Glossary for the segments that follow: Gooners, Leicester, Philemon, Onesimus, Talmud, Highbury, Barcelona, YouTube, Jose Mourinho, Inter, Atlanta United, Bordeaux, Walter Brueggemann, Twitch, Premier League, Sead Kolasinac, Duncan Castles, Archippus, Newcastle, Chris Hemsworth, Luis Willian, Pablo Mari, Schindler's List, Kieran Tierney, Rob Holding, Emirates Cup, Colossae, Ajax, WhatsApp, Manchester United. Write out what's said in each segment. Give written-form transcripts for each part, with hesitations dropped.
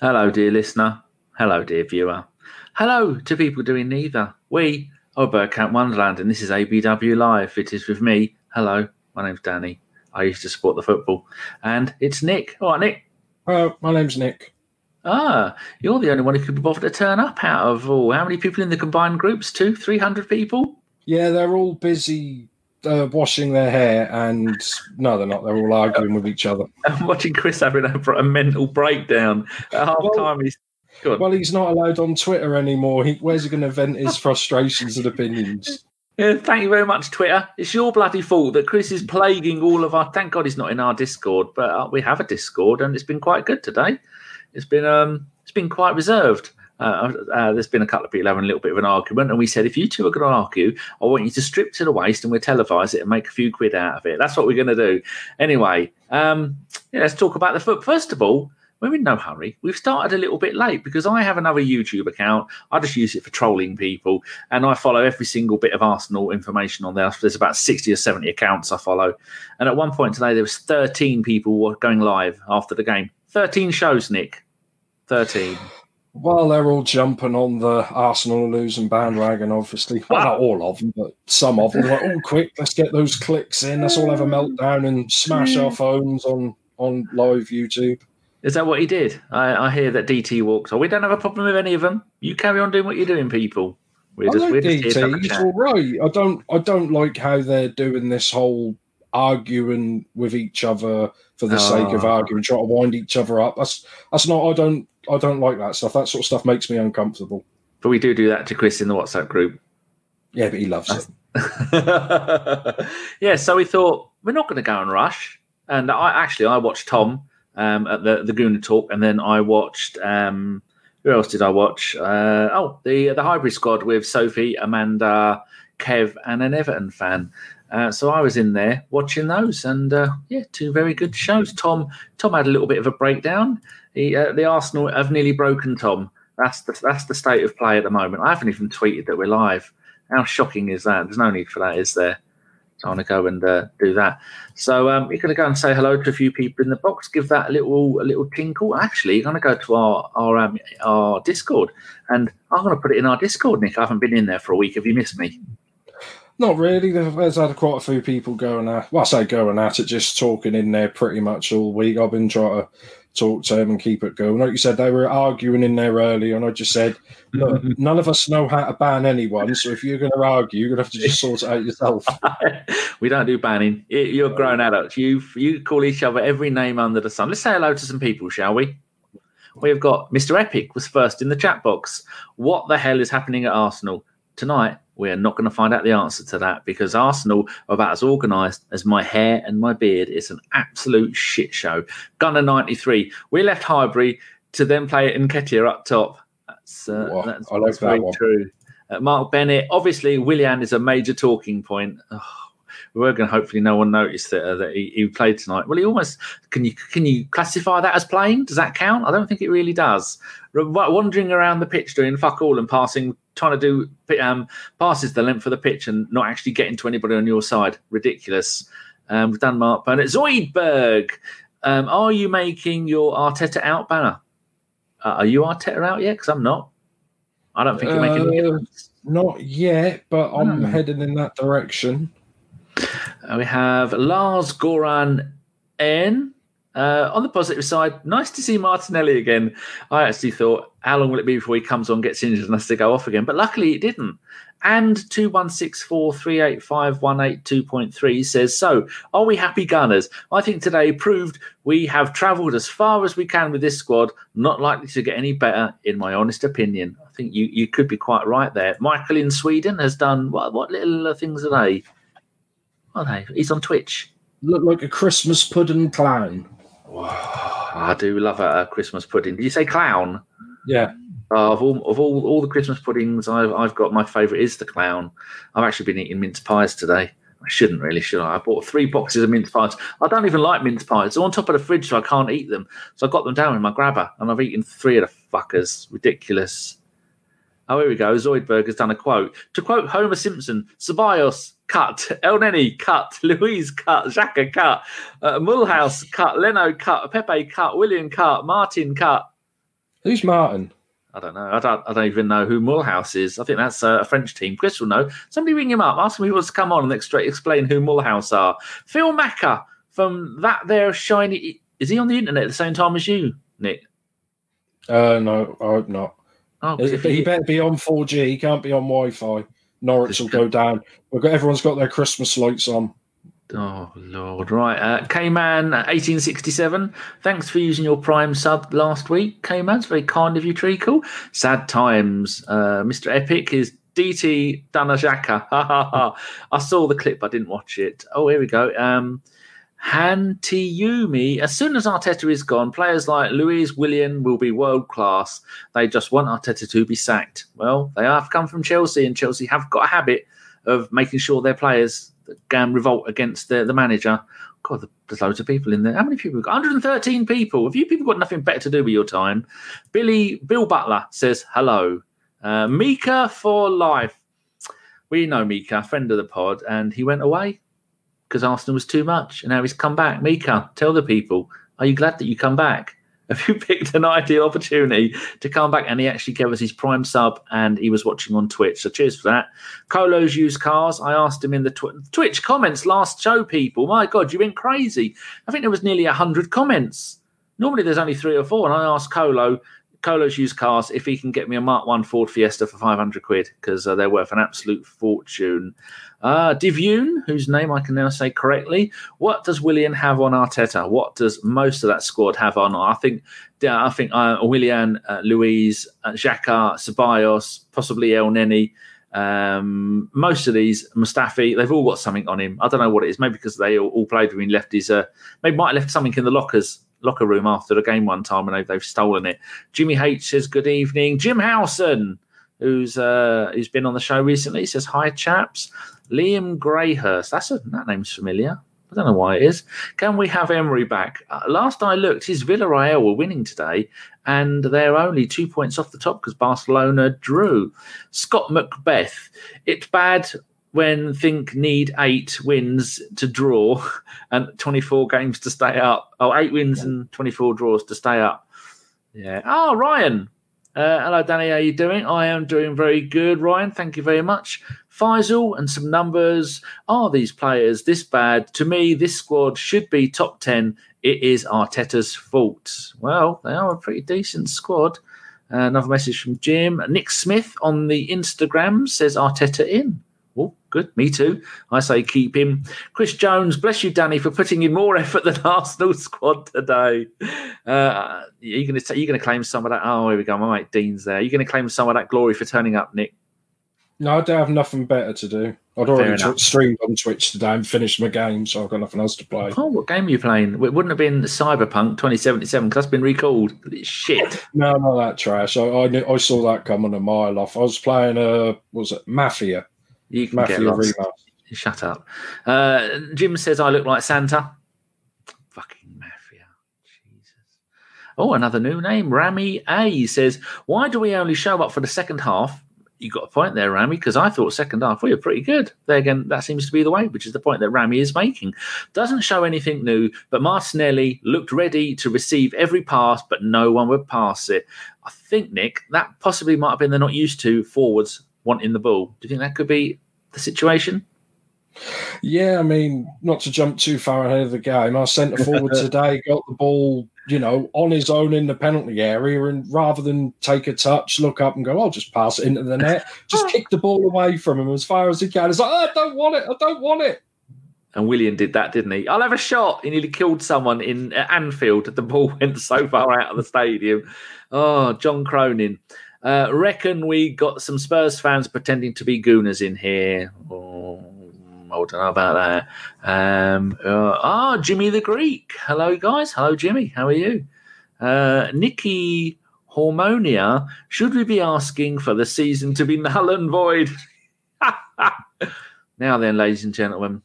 Hello, dear listener. Hello, dear viewer. Hello to people doing neither. We are Birdcamp Wonderland, and this is ABW Live. It is with me. Hello, my name's Danny. I used to support the football. And it's Nick. All right, Nick. Hello, my name's Nick. Ah, you're the only one who could be bothered to turn up out of all. How many people in the combined groups? 200-300 people? Yeah, they're all busy washing their hair, and no, they're not. They're all arguing with each other. I'm watching Chris having a mental breakdown at half-time. Well, he's not allowed on Twitter anymore. Where's he going to vent his frustrations and opinions? Yeah, thank you very much, Twitter. It's your bloody fault that Chris is plaguing all of our... Thank God he's not in our Discord, but we have a Discord, and it's been quite good today. It's been quite reserved. There's been a couple of people having a little bit of an argument, and we said, if you two are going to argue, I want you to strip to the waist and we'll televise it and make a few quid out of it. That's what we're going to do. Anyway, let's talk about the foot. First of all, we're in no hurry. We've started a little bit late because I have another YouTube account. I just use it for trolling people, and I follow every single bit of Arsenal information on there. There's about 60 or 70 accounts I follow. And at one point today, there was 13 people going live after the game. 13 shows, Nick. 13. Well, they're all jumping on the Arsenal losing bandwagon, obviously. Well, not all of them, but some of them. Like, oh, quick, let's get those clicks in. Let's all have a meltdown and smash our phones on live YouTube. Is that what he did? I hear that DT walked. Oh, we don't have a problem with any of them. You carry on doing what you're doing, people. We're just DT. He's all right. I don't like how they're doing this whole arguing with each other for the sake of arguing, trying to wind each other up. I don't like that stuff. That sort of stuff makes me uncomfortable. But we do that to Chris in the WhatsApp group. Yeah, but he loves it. Yeah, so we thought we're not going to go and rush. And I watched Tom at the Gooner Talk, and then I watched who else did I watch? The Highbury squad with Sophie, Amanda, Kev, and an Everton fan. So I was in there watching those, and two very good shows. Tom had a little bit of a breakdown. The Arsenal have nearly broken Tom. That's the state of play at the moment. I haven't even tweeted that we're live. How shocking is that? There's no need for that, is there? So I'm going to go and do that. So you're going to go and say hello to a few people in the box. Give that a little tinkle. Actually, you're going to go to our Discord, and I'm going to put it in our Discord, Nick. I haven't been in there for a week. Have you missed me? Not really. There's had quite a few people going at it, just talking in there pretty much all week. I've been trying to talk to them and keep it going. Like you said, they were arguing in there earlier, and I just said, look, none of us know how to ban anyone, so if you're going to argue, you're going to have to just sort it out yourself. We don't do banning. You're grown adults. You call each other every name under the sun. Let's say hello to some people, shall we? We've got Mr. Epic was first in the chat box. What the hell is happening at Arsenal? Tonight, we are not going to find out the answer to that because Arsenal are about as organised as my hair and my beard. It's an absolute shit show. Gunner 93. We left Highbury to then play Nketiah up top. That's very true. Mark Bennett. Obviously, Willian is a major talking point. We're going to hopefully no one noticed that he played tonight. Well, he almost can you classify that as playing? Does that count? I don't think it really does. Wandering around the pitch doing fuck all and passing, trying to do passes the length of the pitch and not actually getting to anybody on your side. Ridiculous. We've done Mark Burnett. Zoidberg, are you making your Arteta out banner? Are you Arteta out yet? Because I'm not. I don't think you're making any difference. Not yet, but I'm heading in that direction. We have Lars Goran N. On the positive side, nice to see Martinelli again. I actually thought, how long will it be before he comes on, gets injured and has to go off again? But luckily it didn't. And 21643851822.3 says, so, are we happy Gunners? I think today proved we have travelled as far as we can with this squad, not likely to get any better, in my honest opinion. I think you could be quite right there. Michael in Sweden has done, what little things are they? He's on Twitch. Look like a Christmas pudding clown. Wow. I do love a Christmas pudding. Did you say clown? Yeah. Of all the Christmas puddings I've got, my favourite is the clown. I've actually been eating mince pies today. I shouldn't really, should I? I bought 3 boxes of mince pies. I don't even like mince pies. They're on top of the fridge, so I can't eat them. So I got them down in my grabber, and I've eaten 3 of the fuckers. Ridiculous. Oh, here we go. Zoidberg has done a quote. To quote Homer Simpson, Ceballos, cut. El Neni, cut. Louise, cut. Xhaka, cut. Mulhouse, cut. Leno, cut. Pepe, cut. William, cut. Martin, cut. Who's Martin? I don't know. I don't even know who Mulhouse is. I think that's a French team. Chris will know. Somebody ring him up. Ask him if he wants to come on and explain who Mulhouse are. Phil Macker from that there shiny... Is he on the internet at the same time as you, Nick? No, I hope not. Oh, he better be on 4G. He can't be on Wi-Fi. Norwich will go down. Everyone's got their Christmas lights on. Oh, Lord. Right. K-Man 1867. Thanks for using your Prime sub last week, K-Man. It's very kind of you, Treacle. Sad times. Mr. Epic is DT Danajaka. Ha, ha, ha. I saw the clip. I didn't watch it. Oh, here we go. Hantiyumi, as soon as Arteta is gone, players like Luis Willian will be world class. They just want Arteta to be sacked. Well, they have come from Chelsea, and Chelsea have got a habit of making sure their players can revolt against the manager. God, there's loads of people in there. How many people have got? 113 people. Have you people got nothing better to do with your time? Bill Butler says hello. Mika for life. We know Mika, friend of the pod, and he went away because Arsenal was too much, and now he's come back. Mika, tell the people, are you glad that you come back? Have you picked an ideal opportunity to come back? And he actually gave us his Prime sub, and he was watching on Twitch. So cheers for that. Colo's Used Cars. I asked him in the Twitch comments last show, people. My God, you went crazy. I think there was nearly 100 comments. Normally there's only 3 or 4. And I asked Colo's Used Cars if he can get me a Mark 1 Ford Fiesta for £500 because they're worth an absolute fortune. Divune, whose name I can now say correctly. What does Willian have on Arteta? What does most of that squad have on? I think Willian, Luis, Xhaka, Ceballos, possibly El Neni. Most of these, Mustafi, they've all got something on him. I don't know what it is. Maybe because they all played with him, left his. Maybe might have left something in the locker room after the game one time, and they've stolen it. Jimmy H says good evening. Jim Howson, who's been on the show recently, says hi chaps. Liam Greyhurst. That name's familiar. I don't know why it is. Can we have Emery back? Last I looked, his Villarreal were winning today, and they're only 2 points off the top because Barcelona drew. Scott Macbeth. It's bad when think need 8 wins to draw and 24 games to stay up. Oh, 8 wins and 24 draws to stay up. Yeah. Oh, Ryan. Hello, Danny. How are you doing? I am doing very good, Ryan. Thank you very much. Faisal and some numbers. Are these players this bad? To me, this squad should be top 10. It is Arteta's fault. Well, they are a pretty decent squad. Another message from Jim. Nick Smith on the Instagram says Arteta in. Oh, good. Me too. I say keep him. Chris Jones, bless you, Danny, for putting in more effort than Arsenal squad today. You're going to claim some of that. Oh, here we go. My mate Dean's there. You're going to claim some of that glory for turning up, Nick. No, I don't have nothing better to do. I'd already streamed on Twitch today and finished my game, so I've got nothing else to play. Oh, what game are you playing? It wouldn't have been Cyberpunk 2077 because that's been recalled. Shit. No, not that trash. I saw that coming a mile off. I was playing Mafia. You can Matthew get lost. Shut up. Jim says I look like Santa. Fucking Mafia. Jesus. Oh, another new name. Rami A says, why do we only show up for the second half? You got a point there, Rami, because I thought second half we were pretty good. There again, that seems to be the way, which is the point that Rami is making. Doesn't show anything new, but Martinelli looked ready to receive every pass, but no one would pass it. I think, Nick, that possibly might have been they're not used to forwards wanting the ball. Do you think that could be the situation? Yeah, I mean, not to jump too far ahead of the game, our centre-forward today got the ball, on his own in the penalty area, and rather than take a touch, look up and go, I'll just pass it into the net, just kick the ball away from him as far as he can. It's like, oh, I don't want it. And Willian did that, didn't he? I'll have a shot. He nearly killed someone in Anfield. The ball went so far out of the stadium. Oh, John Cronin. Reckon we got some Spurs fans pretending to be Gooners in here. Oh, I don't know about that. Jimmy the Greek. Hello, guys. Hello, Jimmy. How are you? Nikki Hormonia. Should we be asking for the season to be null and void? Now then, ladies and gentlemen,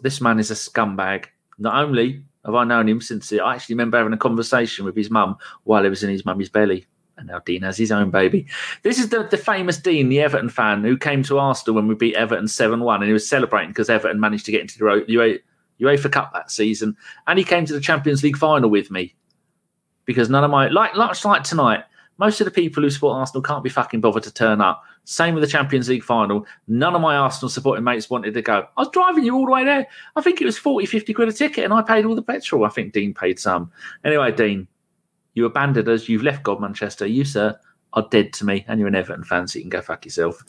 this man is a scumbag. Not only have I known him since I actually remember having a conversation with his mum while he was in his mummy's belly. And now Dean has his own baby. This is the famous Dean, the Everton fan, who came to Arsenal when we beat Everton 7-1, and he was celebrating because Everton managed to get into the UEFA Cup that season, and he came to the Champions League final with me. because none of my like tonight, most of the people who support Arsenal can't be fucking bothered to turn up. Same with the Champions League final. None of my Arsenal supporting mates wanted to go. I was driving you all the way there. I think it was 40, 50 quid a ticket, and I paid all the petrol. I think Dean paid some. Anyway, Dean, you abandoned us. You've left God Manchester. You, sir, are dead to me, and you're an Everton fan, so you can go fuck yourself.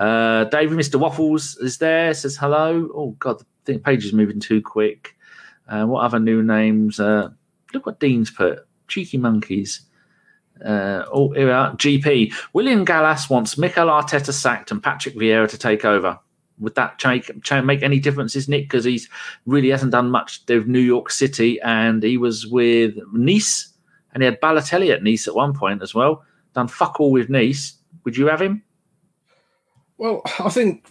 David, Mr. Waffles is there, says hello. Oh, God, the page is moving too quick. What other new names? Look what Dean's put. Cheeky monkeys. Oh, here we are. GP. William Gallas wants Mikel Arteta sacked and Patrick Vieira to take over. Would that make any differences, Nick? Because he really hasn't done much. They're New York City, and he was with Nice, and he had Balotelli at Nice at one point as well. Done fuck all with Nice. Would you have him? Well, I think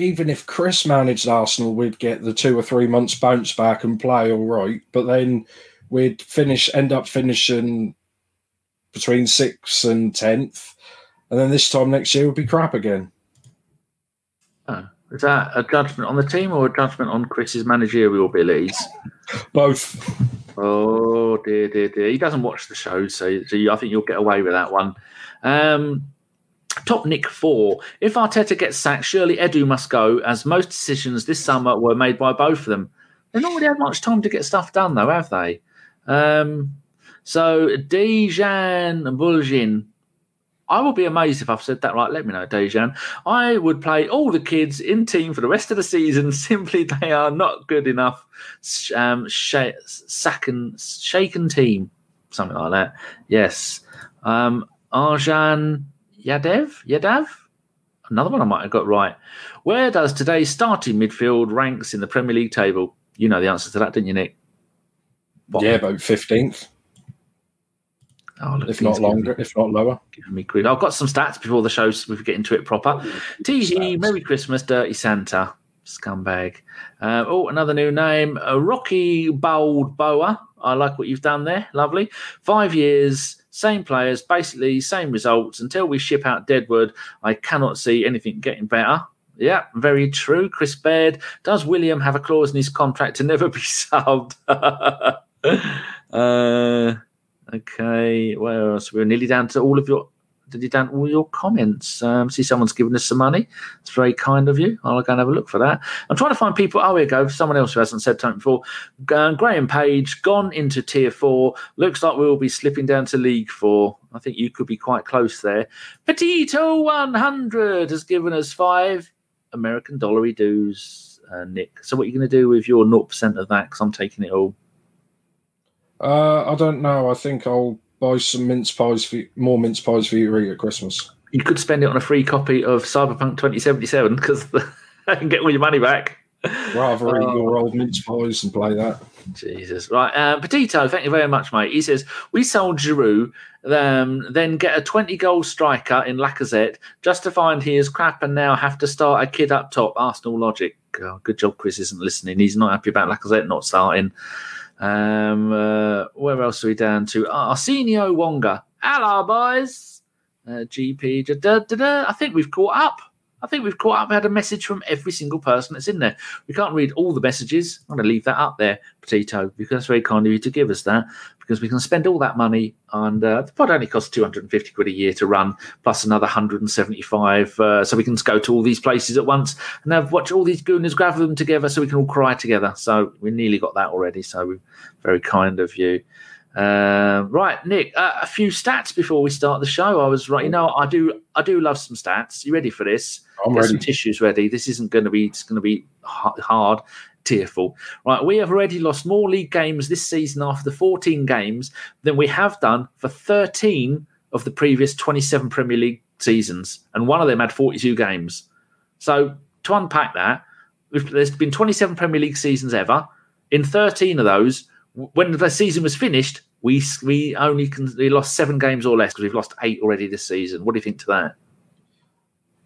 even if Chris managed Arsenal, we'd get the 2 or 3 months bounce back and play all right, but then we'd end up finishing between 6th and 10th, and then this time next year would be crap again. Oh, is that a judgment on the team or a judgment on Chris's managerial abilities? Both. Oh, dear, dear, dear. He doesn't watch the show, so I think you'll get away with that one. Top Nick 4. If Arteta gets sacked, surely Edu must go, as most decisions this summer were made by both of them. They've not really had much time to get stuff done, though, have they? So Dejan Buljin, I will be amazed if I've said that right. Let me know, Dejan. I would play all the kids in team for the rest of the season. Simply, they are not good enough. Shaken team, something like that. Yes. Arjan Yadav. Another one I might have got right. Where does today's starting midfield ranks in the Premier League table? You know the answer to that, didn't you, Nick? Bottom. Yeah, about 15th. Oh, look, if not longer, if not lower. I've got some stats before the show, so we get into it proper. TG, Merry Christmas, Dirty Santa, scumbag. Another new name, Rocky Bold Boa. I like what you've done there. Lovely. 5 years, same players, basically same results. Until we ship out Deadwood, I cannot see anything getting better. Yeah, very true. Chris Baird, does William have a clause in his contract to never be subbed? Okay, where else? We're nearly down to all your comments. See, someone's given us some money. It's very kind of you. I'll go and have a look for that. I'm trying to find people. Oh, here we go. Someone else who hasn't said something before. Graham Page, gone into Tier 4. Looks like we'll be slipping down to League 4. I think you could be quite close there. Petito 100 has given us $5 dues, Nick. So what are you going to do with your 0% of that? Because I'm taking it all. I don't know. I think I'll buy some more mince pies for you to eat at Christmas. You could spend it on a free copy of Cyberpunk 2077 because I can get all your money back. Rather eat your old mince pies and play that. Jesus. Right. Petito, thank you very much, mate. He says, we sold Giroud, then get a 20-goal striker in Lacazette just to find he is crap and now have to start a kid up top. Arsenal logic. Oh, good job Chris isn't listening. He's not happy about Lacazette not starting. Where else are we down to? Arsenio Wonga. Hello, boys. GP. I think we've caught up. We had a message from every single person that's in there. We can't read all the messages. I'm going to leave that up there, Petito, because that's very kind of you to give us that, because we can spend all that money and the pod only costs 250 quid a year to run, plus another 175. So we can go to all these places at once and have watch all these gooners, grab them together so we can all cry together. So we nearly got that already. So we're very kind of you. Right, Nick, a few stats before we start the show. I was right. You know, I do love some stats. You ready for this? I'm ready. Get some tissues ready. This isn't going to be, it's going to be hard, tearful. Right, we have already lost more league games this season after the 14 games than we have done for 13 of the previous 27 Premier League seasons. And one of them had 42 games. So to unpack that, there's been 27 Premier League seasons ever. In 13 of those, when the season was finished, we lost 7 games or less because we've lost 8 already this season. What do you think to that?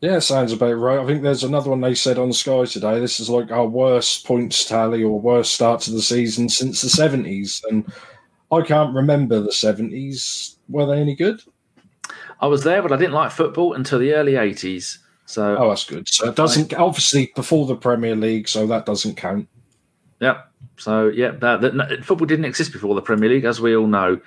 Yeah, sounds about right. I think there's another one they said on Sky today. This is like our worst points tally or worst start to the season since the 70s. And I can't remember the 70s. Were they any good? I was there, but I didn't like football until the early 80s. So, oh, that's good. So it doesn't, obviously, before the Premier League, so that doesn't count. Yep. So, yeah, football didn't exist before the Premier League, as we all know.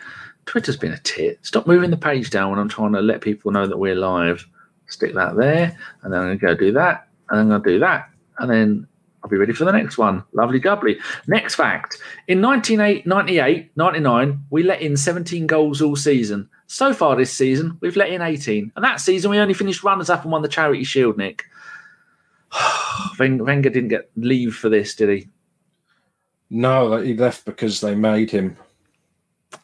Twitter's been a tit. Stop moving the page down when I'm trying to let people know that we're live. Stick that there, and then I'm going to go do that, and I'm going to do that, and then I'll be ready for the next one. Lovely gubbly. Next fact. In 1998-99, we let in 17 goals all season. So far this season, we've let in 18. And that season, we only finished runners-up and won the Charity Shield, Nick. Wenger didn't get leave for this, did he? No, he left because they made him.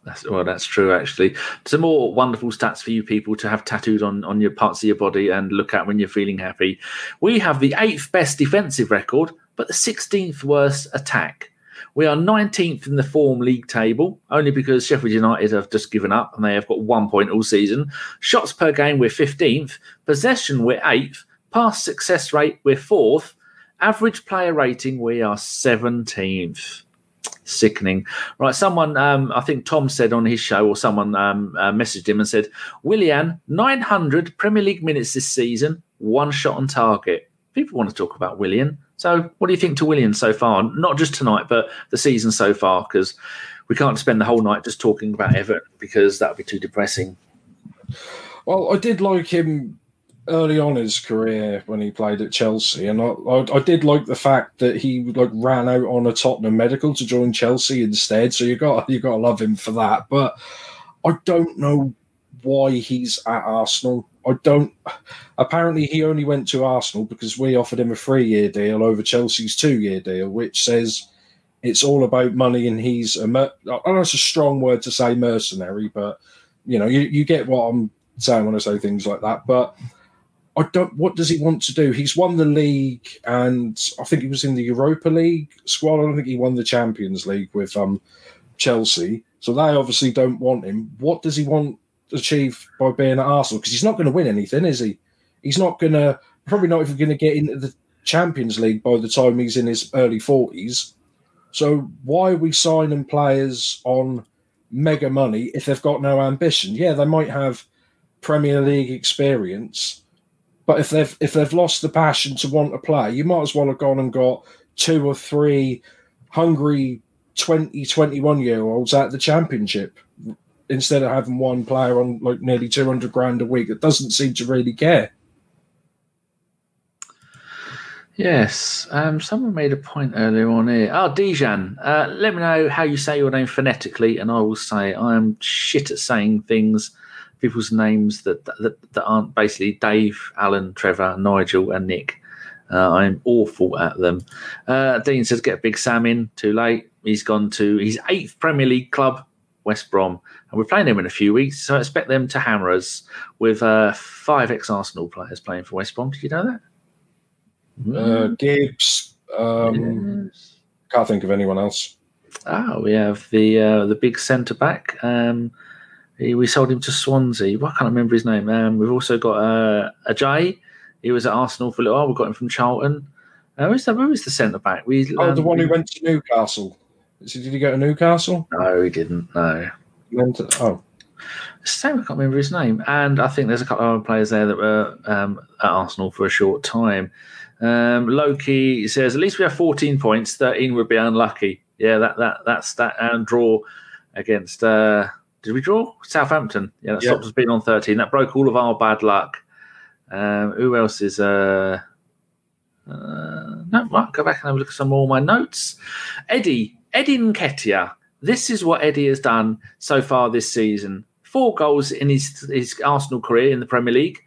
That's true, actually. Some more wonderful stats for you people to have tattooed on your parts of your body and look at when you're feeling happy. We have the 8th best defensive record, but the 16th worst attack. We are 19th in the form league table, only because Sheffield United have just given up and they have got 1 point all season. Shots per game, we're 15th. Possession, we're 8th. Pass success rate, we're 4th. Average player rating, we are 17th. Sickening. Right, someone, I think Tom said on his show, or someone messaged him and said, Willian, 900 Premier League minutes this season, 1 shot on target. People want to talk about Willian. So what do you think to Willian so far? Not just tonight, but the season so far, because we can't spend the whole night just talking about Everton, because that would be too depressing. Well, I did like him early on his career when he played at Chelsea, and I did like the fact that he ran out on a Tottenham medical to join Chelsea instead. So you got to love him for that. But I don't know why he's at Arsenal. Apparently, he only went to Arsenal because we offered him a 3-year deal over Chelsea's 2-year deal, which says it's all about money. And he's I know it's a strong word to say mercenary, but you know you get what I'm saying when I say things like that. But what does he want to do? He's won the league, and I think he was in the Europa League squad. I don't think he won the Champions League with Chelsea. So they obviously don't want him. What does he want to achieve by being at Arsenal? Because he's not going to win anything, is he? He's not going to, probably not even going to get into the Champions League by the time he's in his early 40s. So why are we signing players on mega money if they've got no ambition? Yeah, they might have Premier League experience, but if they've lost the passion to want to play, you might as well have gone and got 2 or 3 hungry 20, 21-year-olds at the Championship instead of having one player on nearly 200 grand a week that doesn't seem to really care. Yes. Someone made a point earlier on here. Oh, Dijan, let me know how you say your name phonetically, and I will say I am shit at saying things. People's names that aren't basically Dave, Alan, Trevor, Nigel, and Nick. I'm awful at them. Dean says, get Big Sam in. Too late. He's gone to his 8th Premier League club, West Brom. And we're playing them in a few weeks, so I expect them to hammer us with 5 ex-Arsenal players playing for West Brom. Did you know that? Gibbs. Yes. Can't think of anyone else. Oh, we have the big centre-back, we sold him to Swansea. Well, I can't remember his name. We've also got Ajay. He was at Arsenal for a little while. We got him from Charlton. Who is the centre-back? The one who went to Newcastle. Did he go to Newcastle? No, he didn't, no. He went to... Oh. Same, I can't remember his name. And I think there's a couple of other players there that were at Arsenal for a short time. Loki says, at least we have 14 points. 13 would be unlucky. Yeah, that's that. And draw against... Did we draw? Southampton. Yeah, that stopped us being on 13. That broke all of our bad luck. Who else is... no, I'll go back and have a look at some more of my notes. Eddie Nketiah. This is what Eddie has done so far this season. 4 goals in his Arsenal career in the Premier League.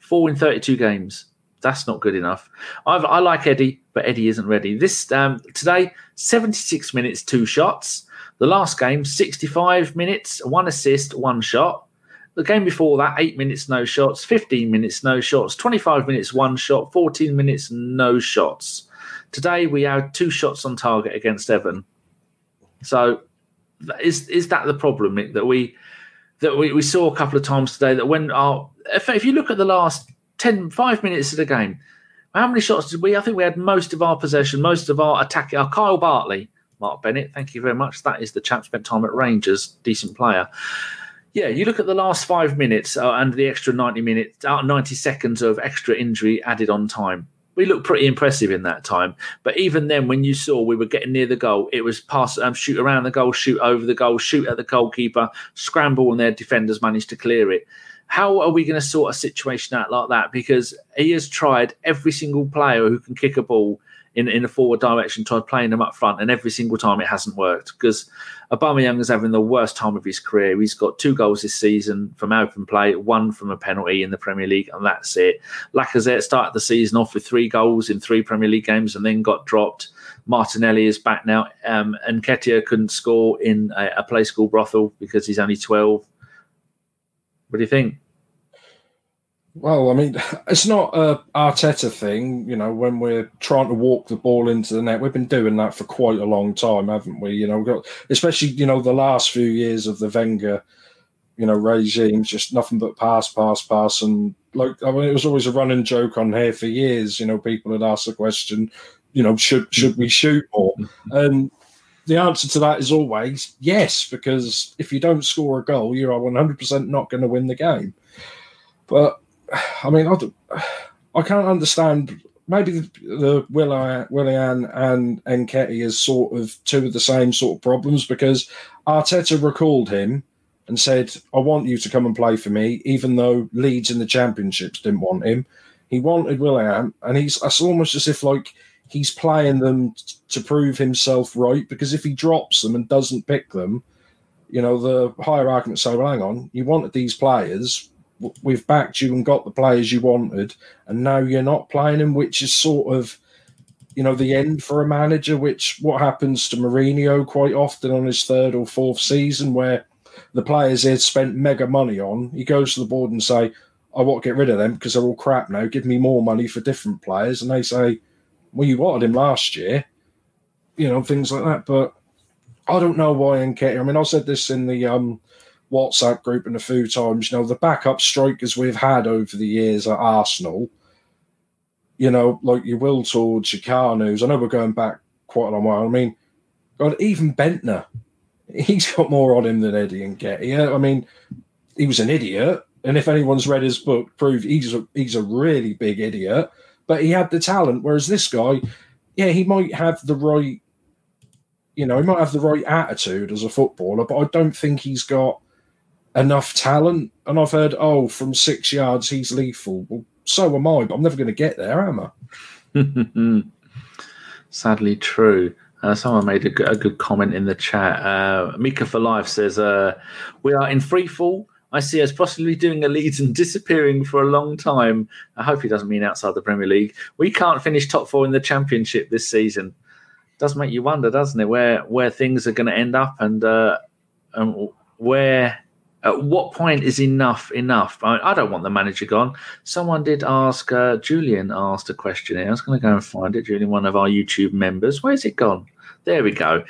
4 in 32 games. That's not good enough. I like Eddie, but Eddie isn't ready. This today, 76 minutes, 2 shots. The last game, 65 minutes, 1 assist, 1 shot. The game before that, 8 minutes, no shots, 15 minutes, no shots, 25 minutes, 1 shot, 14 minutes, no shots. Today, we had 2 shots on target against Everton. So is that the problem, Nick, that we saw a couple of times today that when our... If you look at the last 5 minutes of the game, how many shots did we... I think we had most of our possession, most of our attack, our Kyle Bartley... Mark Bennett, thank you very much. That is the chap spent time at Rangers, decent player. Yeah, you look at the last 5 minutes and the extra 90 seconds of extra injury added on time. we looked pretty impressive in that time. But even then, when you saw we were getting near the goal, it was pass, shoot around the goal, shoot over the goal, shoot at the goalkeeper, scramble, and their defenders managed to clear it. How are we going to sort a situation out like that? Because he has tried every single player who can kick a ball in a forward direction, tried playing them up front, and every single time it hasn't worked. Because Aubameyang is having the worst time of his career. He's got 2 goals this season from open play, 1 from a penalty in the Premier League, and that's it. Lacazette started the season off with 3 goals in 3 Premier League games and then got dropped. Martinelli is back now. And Nketiah couldn't score in a place called Brothel because he's only 12. What do you think? Well, I mean, it's not an Arteta thing, you know, when we're trying to walk the ball into the net. We've been doing that for quite a long time, haven't we? You know, we've got, especially, you know, the last few years of the Wenger, you know, regime, just nothing but pass, pass, pass. And, like, I mean, it was always a running joke on here for years. You know, people had asked the question, you know, should we shoot more? And the answer to that is always yes, because if you don't score a goal, you are 100% not going to win the game. But, I mean, I can't understand. Maybe the Willian and Nketiah is sort of two of the same sort of problems, because Arteta recalled him and said, I want you to come and play for me, even though Leeds in the Championships didn't want him. He wanted Willian, and it's almost as if, like, he's playing them to prove himself right, because if he drops them and doesn't pick them, you know, the higher argument say, well, hang on, you wanted these players, we've backed you and got the players you wanted, and now you're not playing them, which is sort of, you know, the end for a manager, which what happens to Mourinho quite often on his 3rd or 4th season, where the players he had spent mega money on, he goes to the board and say, I want to get rid of them because they're all crap now, give me more money for different players. And they say, well, you wanted him last year, you know, things like that. But I don't know why Nketiah, I mean, I said this in the WhatsApp group and a few times, you know, the backup strikers we've had over the years at Arsenal, you know, like your Wiltord, your Carnews, I know we're going back quite a long while. I mean, God, even Bentner, he's got more on him than Eddie Nketiah. I mean, he was an idiot, and if anyone's read his book, proved he's a really big idiot, but he had the talent, whereas this guy, yeah, he might have the right, you know, he might have the right attitude as a footballer, but I don't think he's got enough talent. And I've heard, oh, from 6 yards, he's lethal. Well, so am I, but I'm never going to get there, am I? Sadly true. Someone made a good comment in the chat. Mika for Life says, we are in free fall. I see us possibly doing a Leeds and disappearing for a long time. I hope he doesn't mean outside the Premier League. We can't finish top 4 in the Championship this season. Does make you wonder, doesn't it, where things are going to end up, and where... At what point is enough? I mean, I don't want the manager gone. Someone did ask, Julian asked a question here. I was going to go and find it. Julian, one of our YouTube members. Where's it gone? There we go.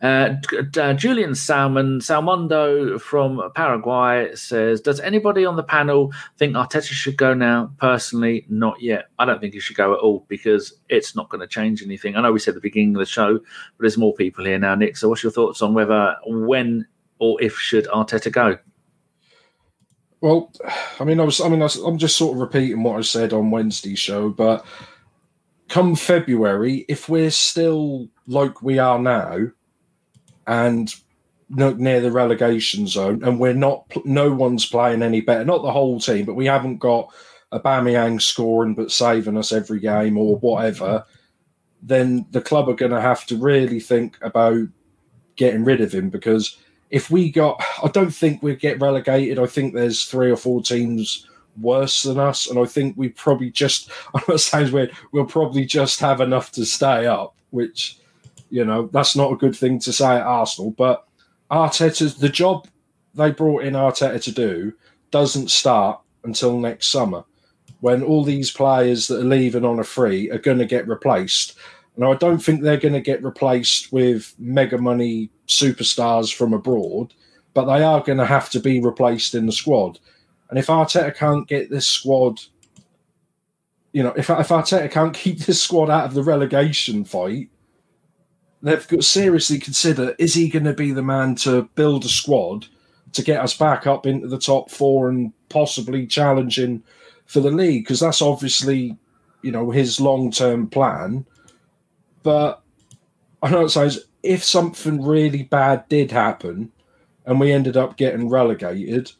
Julian Salmondo from Paraguay says, does anybody on the panel think Arteta should go now? Personally, not yet. I don't think he should go at all, because it's not going to change anything. I know we said at the beginning of the show, but there's more people here now, Nick. So what's your thoughts on whether, when, or if should Arteta go? Well, I mean, I'm just sort of repeating what I said on Wednesday's show, but come February, if we're still like we are now and near the relegation zone, and we're not, no one's playing any better, not the whole team, but we haven't got Aubameyang scoring but saving us every game or whatever, then the club are going to have to really think about getting rid of him, because if we got, I don't think we'd get relegated. I think there's 3 or 4 teams worse than us, and I think we probably just, I know it sounds weird, we'll probably just have enough to stay up, which, you know, that's not a good thing to say at Arsenal. But Arteta's, the job they brought in Arteta to do doesn't start until next summer, when all these players that are leaving on a free are going to get replaced. Now, I don't think they're going to get replaced with mega money superstars from abroad, but they are going to have to be replaced in the squad. And if Arteta can't get this squad, you know, if Arteta can't keep this squad out of the relegation fight, they've got to seriously consider, is he going to be the man to build a squad to get us back up into the top 4 and possibly challenging for the league? Because that's obviously you know, his long-term plan. But I know it sounds, if something really bad did happen and we ended up getting relegated,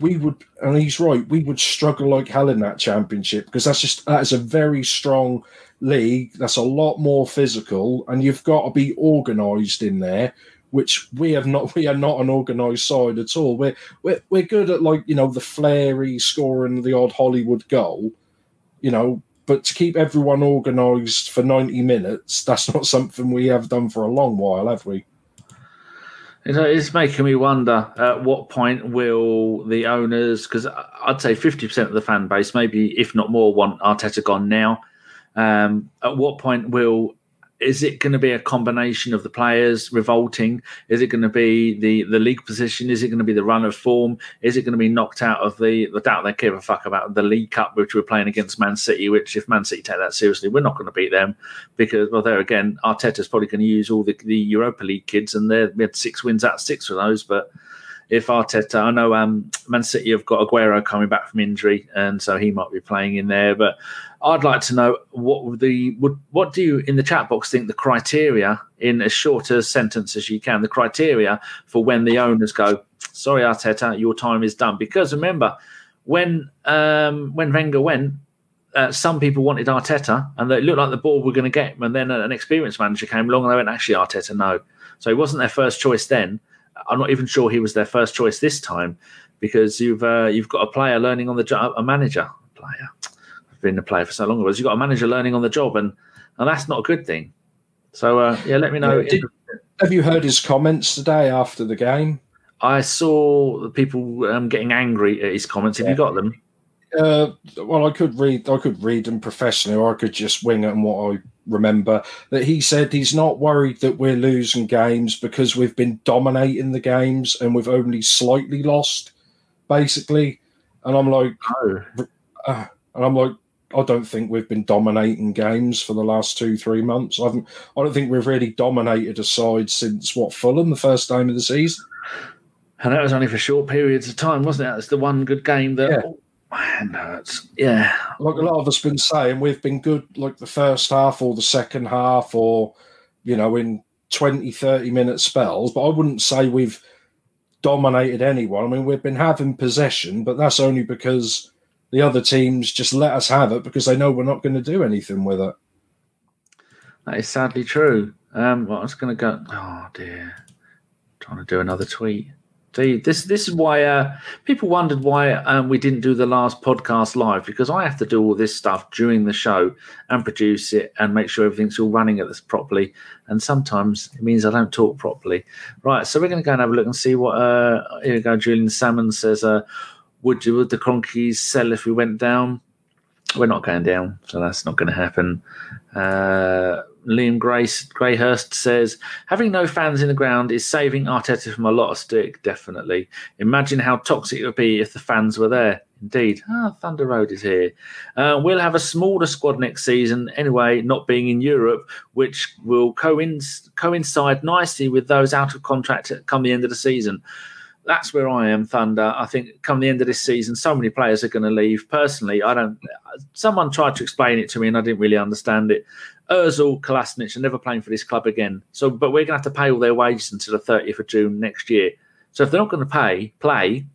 we would, and he's right, we would struggle like hell in that Championship, because that's just, that is a very strong league. That's a lot more physical, and you've got to be organised in there, which we have not. We are not an organised side at all. We're good at, like, you know, the Flairy scoring the odd Hollywood goal, you know, but to keep everyone organised for 90 minutes, that's not something we have done for a long while, have we? It's making me wonder at what point will the owners, because I'd say 50% of the fan base, maybe if not more, want Arteta gone now. At what point is it going to be a combination of the players revolting? Is it going to be the league position? Is it going to be the run of form? Is it going to be knocked out of the doubt they give a fuck about the League Cup, which we're playing against Man City, which if Man City take that seriously, we're not going to beat them, because, well, there again, Arteta's probably going to use all the Europa League kids, and we had 6 wins out of 6 of those. But if Arteta, I know Man City have got Aguero coming back from injury, and so he might be playing in there, but I'd like to know what do you in the chat box think the criteria, in as short a sentence as you can, the criteria for when the owners go, sorry Arteta, your time is done? Because remember, when Wenger went, some people wanted Arteta, and it looked like the board were going to get him, and then an experienced manager came along and they went, actually Arteta, no. So he wasn't their first choice then. I'm not even sure he was their first choice this time, because you've got a player learning on the job, a manager player. I've been a player for so long. You've got a manager learning on the job, and that's not a good thing. So, yeah, let me know. Have you heard his comments today after the game? I saw the people getting angry at his comments. Yeah. Have you got them? Well, I could read them professionally, or I could just wing it. And what I remember that he said, he's not worried that we're losing games because we've been dominating the games and we've only slightly lost, basically. And I'm like, I don't think we've been dominating games for the last 2-3 months. I don't think we've really dominated a side since Fulham, the first game of the season, and that was only for short periods of time, wasn't it? That's the one good game that. Yeah. My hand hurts. Yeah. Like a lot of us been saying, we've been good like the first half or the second half, or, you know, in 20, 30-minute spells. But I wouldn't say we've dominated anyone. I mean, we've been having possession, but that's only because the other teams just let us have it because they know we're not going to do anything with it. That is sadly true. Well, I was going to go... Oh, dear. I'm trying to do another tweet. This is why people wondered why we didn't do the last podcast live, because I have to do all this stuff during the show and produce it and make sure everything's all running at this properly. And sometimes it means I don't talk properly. Right, so we're going to go and have a look and see what – here we go, Julian Salmon says, would the Cronkies sell if we went down? We're not going down, so that's not going to happen. Liam Greyhurst says, having no fans in the ground is saving Arteta from a lot of stick, definitely. Imagine how toxic it would be if the fans were there. Indeed. Ah, Thunder Road is here. We'll have a smaller squad next season anyway, not being in Europe, which will coincide nicely with those out of contract come the end of the season. That's where I am, Thunder. I think come the end of this season, so many players are going to leave. Personally, I don't. Someone tried to explain it to me, and I didn't really understand it. Özil, Kolasinac are never playing for this club again. So, but we're going to have to pay all their wages until the 30th of June next year. So, if they're not going to play,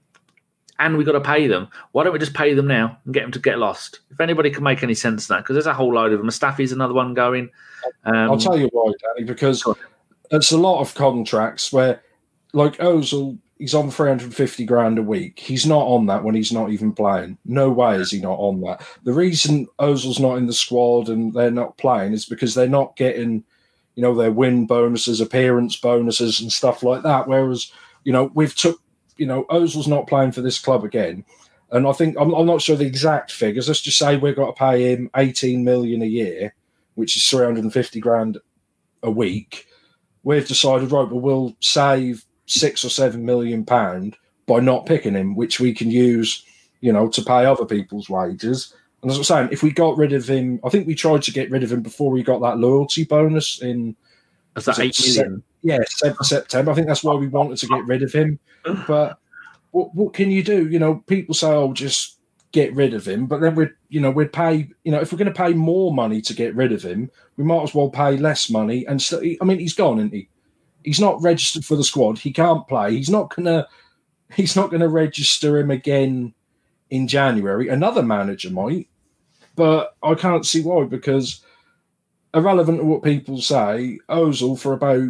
and we've got to pay them, why don't we just pay them now and get them to get lost? If anybody can make any sense of that, because there's a whole load of them. Mustafi's another one going. I'll tell you why, Danny, because it's a lot of contracts where, like Özil. He's on 350 grand a week. He's not on that when he's not even playing. No way is he not on that. The reason Ozil's not in the squad and they're not playing is because they're not getting, you know, their win bonuses, appearance bonuses and stuff like that. Whereas, you know, Ozil's not playing for this club again. And I think, I'm not sure the exact figures. Let's just say we've got to pay him 18 million a year, which is 350 grand a week. We've decided, right, but we'll save £6 or £7 million by not picking him, which we can use, you know, to pay other people's wages. And as I'm saying, if we got rid of him, I think we tried to get rid of him before we got that loyalty bonus in. That's that 8 million. Yeah, September. I think that's why we wanted to get rid of him. But what can you do? You know, people say, "Oh, just get rid of him," but then we're you know, we'd pay, you know, if we're going to pay more money to get rid of him, we might as well pay less money. And so, I mean, he's gone, isn't he? He's not registered for the squad. He can't play. He's not going to register him again in January. Another manager might, but I can't see why, because irrelevant to what people say, Ozil, for about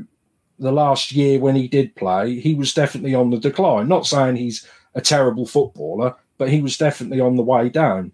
the last year when he did play, he was definitely on the decline. Not saying he's a terrible footballer, but he was definitely on the way down.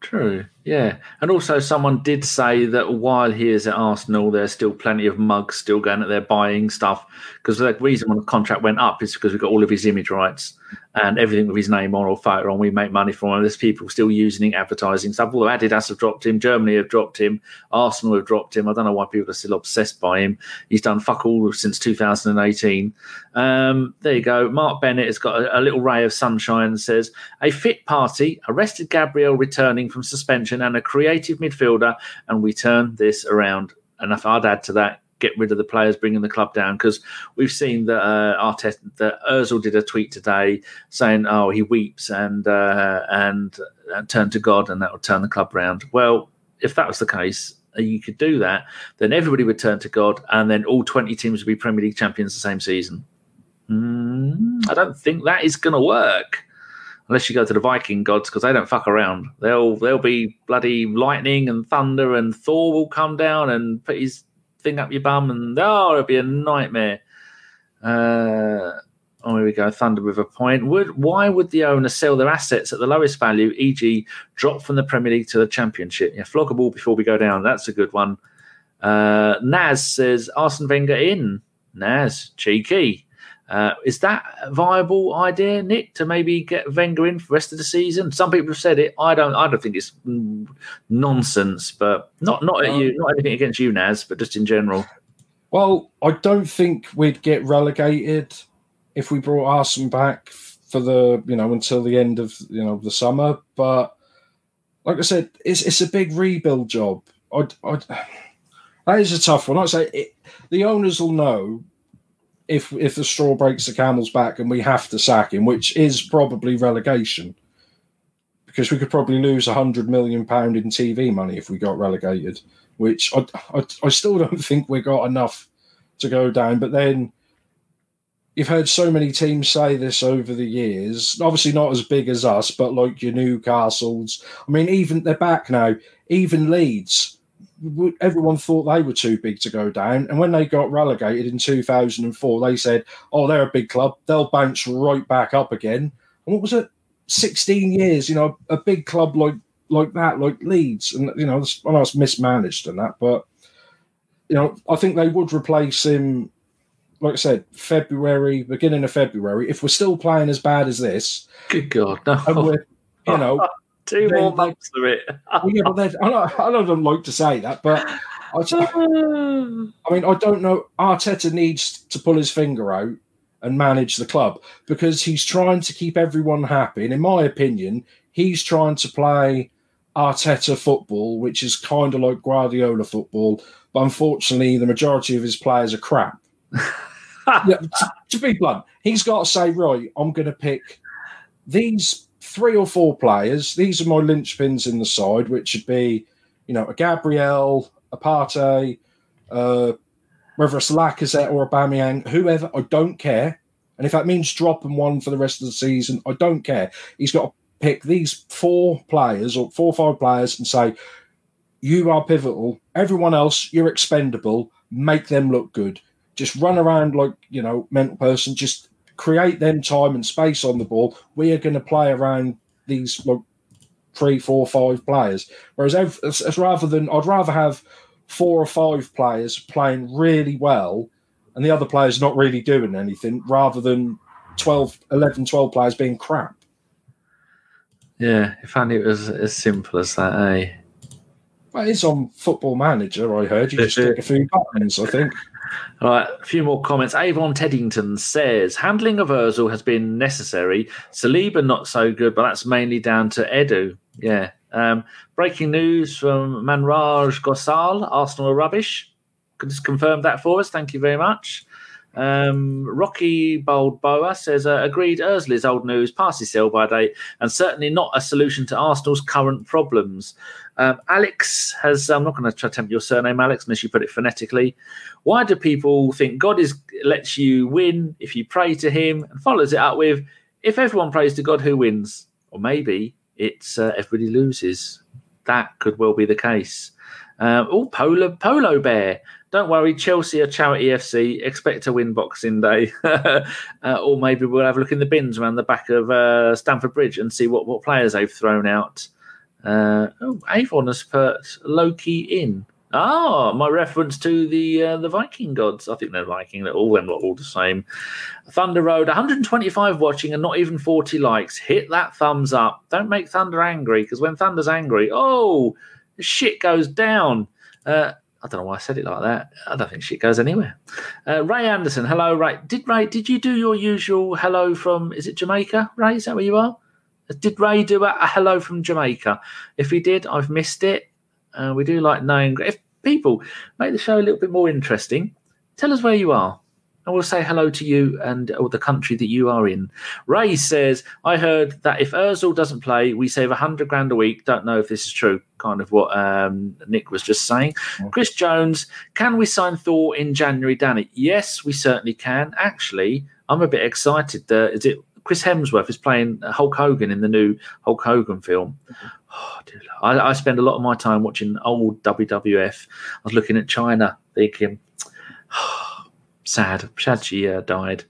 True, yeah. And also someone did say that while he is at Arsenal, there's still plenty of mugs still going out there buying stuff, because the reason when the contract went up is because we got all of his image rights and everything with his name on or photo on. We make money from him. There's people still using advertising stuff. Although Adidas have dropped him, Germany have dropped him, Arsenal have dropped him. I don't know why people are still obsessed by him. He's done fuck all since 2018. There you go. Mark Bennett has got a little ray of sunshine and says, a fit party arrested Gabriel returning from suspension and a creative midfielder, and we turn this around. And if I'd add to that, get rid of the players, bringing the club down, because we've seen that Arteta, that Ozil did a tweet today saying, "Oh, he weeps and turn to God, and that will turn the club round." Well, if that was the case, you could do that, then everybody would turn to God, and then all 20 teams would be Premier League champions the same season. I don't think that is going to work. Unless you go to the Viking gods, because they don't fuck around. They'll be bloody lightning and thunder, and Thor will come down and put his thing up your bum, and it'll be a nightmare. Here we go. Thunder with a point. Why would the owner sell their assets at the lowest value, e.g. drop from the Premier League to the Championship? Yeah, flog a ball before we go down. That's a good one. Naz says, Arsene Wenger in. Naz, cheeky. Is that a viable idea, Nick, to maybe get Wenger in for the rest of the season? Some people have said it. I don't think it's nonsense, but not anything against you, Naz, but just in general. Well, I don't think we'd get relegated if we brought Arsene back for the, you know, until the end of, you know, the summer. But like I said, it's a big rebuild job. That is a tough one. I'd say the owners will know. If the straw breaks the camel's back and we have to sack him, which is probably relegation, because we could probably lose £100 million in TV money if we got relegated, which I still don't think we got enough to go down. But then you've heard so many teams say this over the years, obviously not as big as us, but like your Newcastles. I mean, even they're back now, even Leeds. Everyone thought they were too big to go down, and when they got relegated in 2004, they said, "Oh, they're a big club; they'll bounce right back up again." And what was it? 16 years, you know, a big club like that, like Leeds, and you know, I know it's mismanaged and that, but you know, I think they would replace him. Like I said, beginning of February, if we're still playing as bad as this. Good God, no! And we're, you know. Two more months of it. I don't like to say that, but I mean, I don't know. Arteta needs to pull his finger out and manage the club, because he's trying to keep everyone happy. And in my opinion, he's trying to play Arteta football, which is kind of like Guardiola football. But unfortunately, the majority of his players are crap. Yeah, to be blunt, he's got to say, right, I'm going to pick these 3 or 4 players. These are my linchpins in the side, which would be, you know, a Gabriel, a Partey, whether it's Lacazette or a Aubameyang, whoever, I don't care. And if that means dropping one for the rest of the season, I don't care. He's got to pick these 4 players or 4 or 5 players and say, you are pivotal. Everyone else, you're expendable. Make them look good. Just run around like, you know, mental person. Just create them time and space on the ball. We are going to play around these, like, 3, 4, 5 players. Whereas I'd rather have 4 or 5 players playing really well and the other players not really doing anything, rather than 11, 12 players being crap. Yeah, if only it was as simple as that, eh? Well, it's on Football Manager, I heard. You just click a few buttons, I think. All right, a few more comments. Avon Teddington says, handling of Ozil has been necessary. Saliba not so good, but that's mainly down to Edu. Yeah. Breaking news from Manraj Gosal, Arsenal are rubbish. Could just confirm that for us. Thank you very much. Rocky Balboa says, agreed, Özil's old news, past his sell-by date, and certainly not a solution to Arsenal's current problems. Alex has, I'm not going to attempt your surname, Alex, unless you put it phonetically. Why do people think God lets you win if you pray to him? And follows it up with, if everyone prays to God, who wins? Or maybe it's everybody loses. That could well be the case. Polo Bear. Don't worry, Chelsea are charity FC. Expect to win Boxing Day. Or maybe we'll have a look in the bins around the back of Stamford Bridge and see what players they've thrown out. Avon has put Loki in. Ah, my reference to the Viking gods. I think they're Viking. They're all them lot all the same. Thunder Road, 125 watching and not even 40 likes. Hit that thumbs up. Don't make Thunder angry, because when Thunder's angry, the shit goes down. I don't know why I said it like that. I don't think shit goes anywhere. Ray Anderson, hello, Ray. Did you do your usual hello from, is it Jamaica? Ray, is that where you are? Did Ray do a hello from Jamaica? If he did, I've missed it. We do like knowing. If people make the show a little bit more interesting, tell us where you are, and we'll say hello to you and or the country that you are in. Ray says, I heard that if Özil doesn't play, we save $100,000 a week. Don't know if this is true. Kind of what Nick was just saying. Okay. Chris Jones, can we sign Thor in January, Danny? Yes, we certainly can. Actually, I'm a bit excited. Is it Chris Hemsworth is playing Hulk Hogan in the new Hulk Hogan film. Oh, dude, I spend a lot of my time watching old WWF. I was looking at China, thinking, sad she died.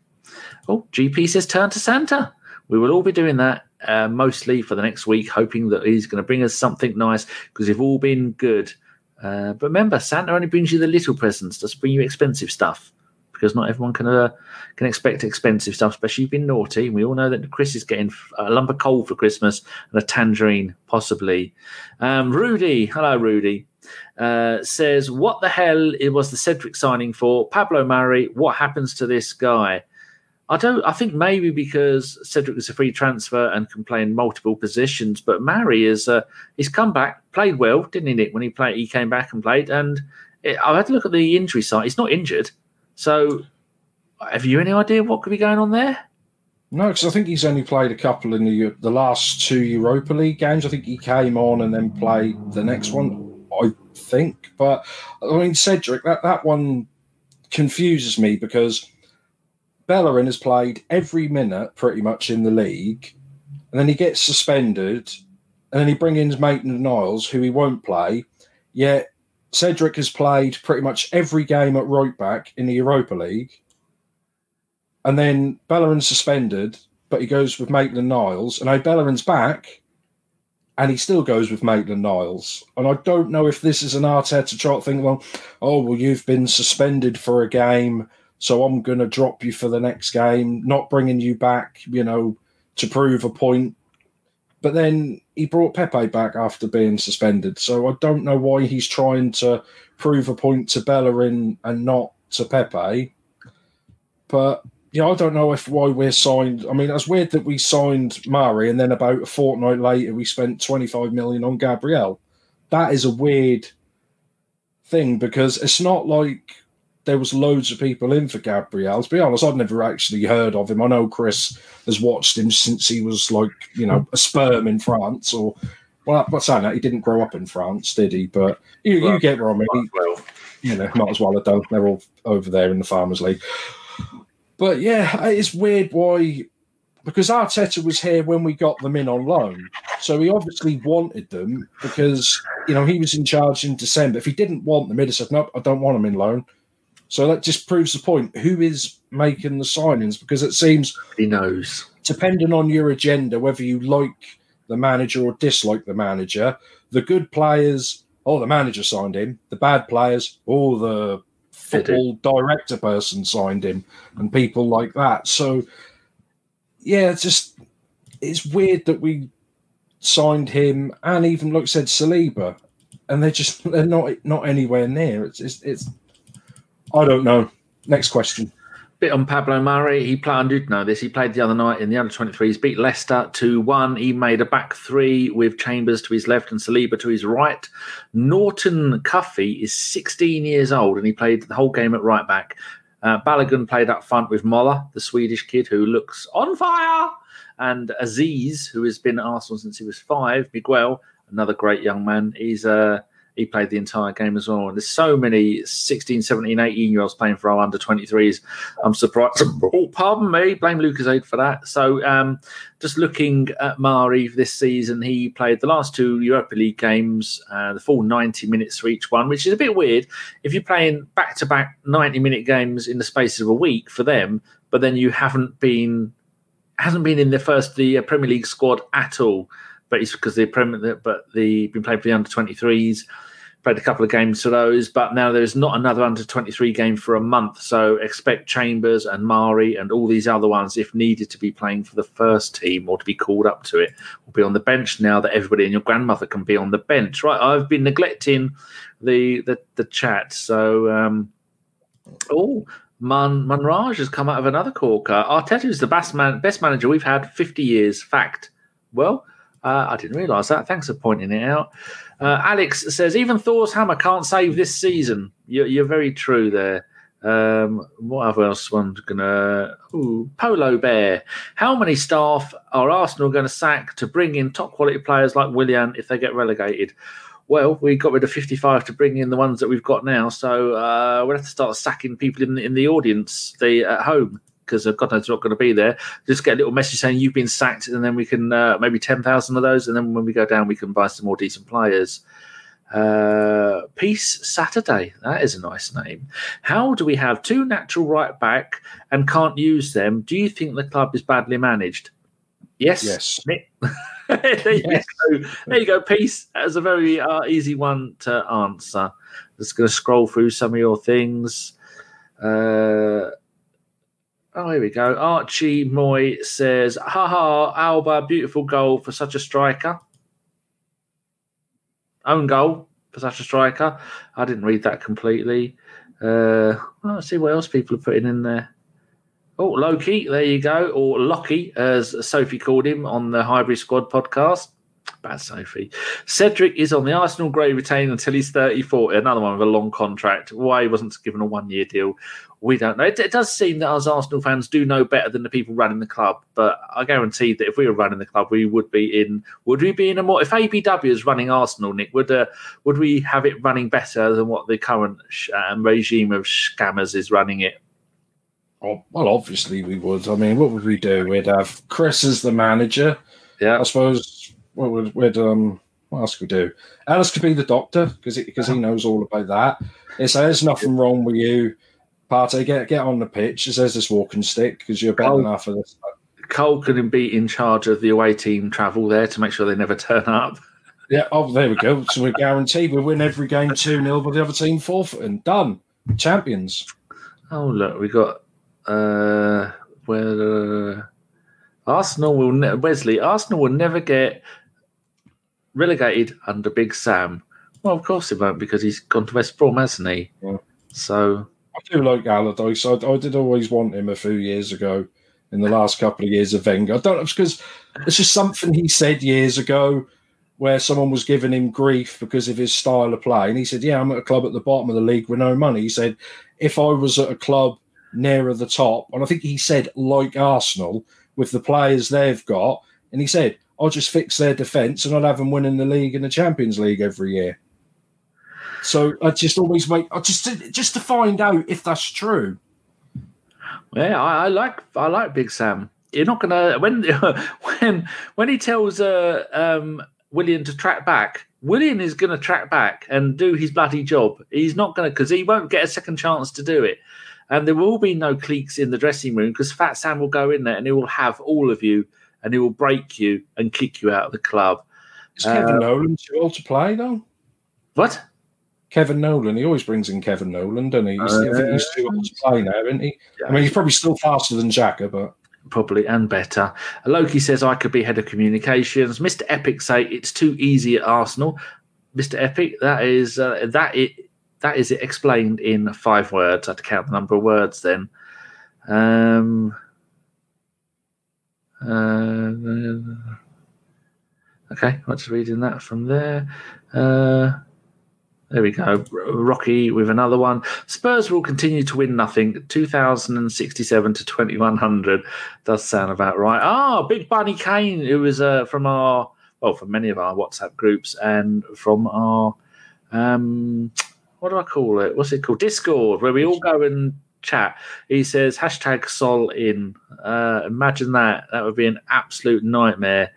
Oh, GP says turn to Santa. We will all be doing that mostly for the next week, hoping that he's going to bring us something nice because we've all been good. But remember, Santa only brings you the little presents, doesn't bring you expensive stuff. Because not everyone can expect expensive stuff, especially you've been naughty. And we all know that Chris is getting a lump of coal for Christmas and a tangerine, possibly. Rudy, hello, Rudy, says, what the hell was the Cedric signing for? Pablo Mari, what happens to this guy? I think maybe because Cedric was a free transfer and can play in multiple positions, but Mari is he's come back, played well, didn't he, Nick? When he played, he came back and played. And I had to look at the injury side. He's not injured. So, have you any idea what could be going on there? No, because I think he's only played a couple in the last two Europa League games. I think he came on and then played the next one, I think. But, I mean, Cedric, that one confuses me because Bellerin has played every minute pretty much in the league, and then he gets suspended, and then he brings in his Maitland-Niles, who he won't play, yet Cedric has played pretty much every game at right back in the Europa League. And then Bellerin's suspended, but he goes with Maitland-Niles. And now Bellerin's back, and he still goes with Maitland-Niles. And I don't know if this is an Arteta chart thing. Well, you've been suspended for a game, so I'm going to drop you for the next game, not bringing you back, to prove a point. But then he brought Pepe back after being suspended. So I don't know why he's trying to prove a point to Bellerin and not to Pepe. But, I don't know why we're signed. I mean, it's weird that we signed Mari and then about a fortnight later we spent $25 million on Gabriel. That is a weird thing because it's not like there was loads of people in for Gabriel. To be honest, I've never actually heard of him. I know Chris has watched him since he was a sperm in France. Or, well, I'm not saying that. He didn't grow up in France, did he? But you get where I mean. Might as well have done. They're all over there in the Farmers League. But, it's weird why... Because Arteta was here when we got them in on loan. So he obviously wanted them because, he was in charge in December. If he didn't want them, he'd have said, nope, I don't want them in loan. So that just proves the point. Who is making the signings? Because it seems he knows. Depending on your agenda, whether you like the manager or dislike the manager, the good players, the manager signed him. The bad players, the football director person signed him, and people like that. So, it's weird that we signed him, and even like I said, Saliba, and they're not anywhere near. It's I don't know. Next question. Bit on Pablo Mari. He played the other night in the under-23s, beat Leicester 2-1. He made a back three with Chambers to his left and Saliba to his right. Norton Cuffey is 16 years old, and he played the whole game at right back. Balogun played up front with Moller, the Swedish kid who looks on fire, and Aziz, who has been at Arsenal since he was 5. Miguel, another great young man. He played the entire game as well. And there's so many 16, 17, 18-year-olds playing for our under-23s. I'm surprised. Oh, pardon me. Blame Lucas Aid for that. So just looking at Mari this season, he played the last 2 Europa League games, the full 90 minutes for each one, which is a bit weird. If you're playing back-to-back 90-minute games in the space of a week for them, but then you hasn't been in the Premier League squad at all. But it's because been playing for the under-23s, played a couple of games for those, but now there's not another under-23 game for a month. So expect Chambers and Mari and all these other ones, if needed, to be playing for the first team or to be called up to it. We'll be on the bench now that everybody and your grandmother can be on the bench. Right, I've been neglecting the chat. So, Munraj has come out of another corker. Arteta is the best manager we've had 50 years. Fact. Well... I didn't realise that. Thanks for pointing it out. Alex says, even Thor's hammer can't save this season. You're very true there. What else one's going to... Polo Bear. How many staff are Arsenal going to sack to bring in top-quality players like Willian if they get relegated? Well, we got rid of 55 to bring in the ones that we've got now, so we'll have to start sacking people in the audience at home. Because God knows they're not going to be there. Just get a little message saying you've been sacked, and then we can maybe 10,000 of those, and then when we go down, we can buy some more decent players. Peace Saturday. That is a nice name. How do we have 2 natural right back and can't use them? Do you think the club is badly managed? Yes. There you go. Peace. That was a very easy one to answer. Just going to scroll through some of your things. Oh, here we go. Archie Moy says, haha, Alba, beautiful goal for such a striker. Own goal for such a striker. I didn't read that completely. Let's see what else people are putting in there. Oh, Loki, there you go. Or Lockie, as Sophie called him on the Highbury Squad podcast. Bad Sophie. Cedric is on the Arsenal grey retain until he's 34. Another one with a long contract. Why he wasn't given a 1-year deal, we don't know. It does seem that us Arsenal fans do know better than the people running the club. But I guarantee that if we were running the club, we would be in. Would we be in a more? If ABW is running Arsenal, Nick, would we have it running better than what the current regime of scammers is running it? Oh, well, obviously we would. I mean, what would we do? We'd have Chris as the manager. Yeah, I suppose. Well, what else could we do? Alice could be the doctor because he knows all about that. He says there's nothing wrong with you, Partey. Get on the pitch. He says this walking stick because you're better enough for this. Cole could be in charge of the away team travel there to make sure they never turn up. Yeah, oh, there we go. So we're guaranteed we win every game 2-0, but the other team forfeiting. Done. Champions. Oh look, we got Arsenal will never get relegated under Big Sam. Well, of course he won't, because he's gone to West Brom, hasn't he? Yeah. So I do like Allardyce. I did always want him a few years ago. In the last couple of years of Wenger, I don't know, because it's just something he said years ago where someone was giving him grief because of his style of play, and he said, "Yeah, I'm at a club at the bottom of the league with no money." He said, "If I was at a club nearer the top," and I think he said, "like Arsenal with the players they've got," and he said, "I'll just fix their defence and I'll have them winning the league and the Champions League every year." So I just always just to find out if that's true. Yeah, I like Big Sam. You're not gonna when he tells Willian to track back. Willian is gonna track back and do his bloody job. He's not gonna, because he won't get a second chance to do it. And there will be no cliques in the dressing room because Fat Sam will go in there and he will have all of you. And he will break you and kick you out of the club. Is Kevin Nolan too old to play, though? What? Kevin Nolan. He always brings in Kevin Nolan, doesn't he? I think he's too old to play now, isn't he? Yeah. I mean, he's probably still faster than Xhaka, but... Probably, and better. Loki says, I could be head of communications. Mr. Epic say, it's too easy at Arsenal. Mr. Epic, that is it explained in 5 words. I had to count the number of words then. Okay, I'm just reading that from there. There we go. Rocky with another one. Spurs will continue to win nothing. 2,067 to 2,100 does sound about right. Ah, Big Bunny Kane, who was from our, well, from many of our WhatsApp groups and from our, what do I call it? What's it called? Discord, where we all go and chat. He says, hashtag Sol in. Imagine that. That would be an absolute nightmare.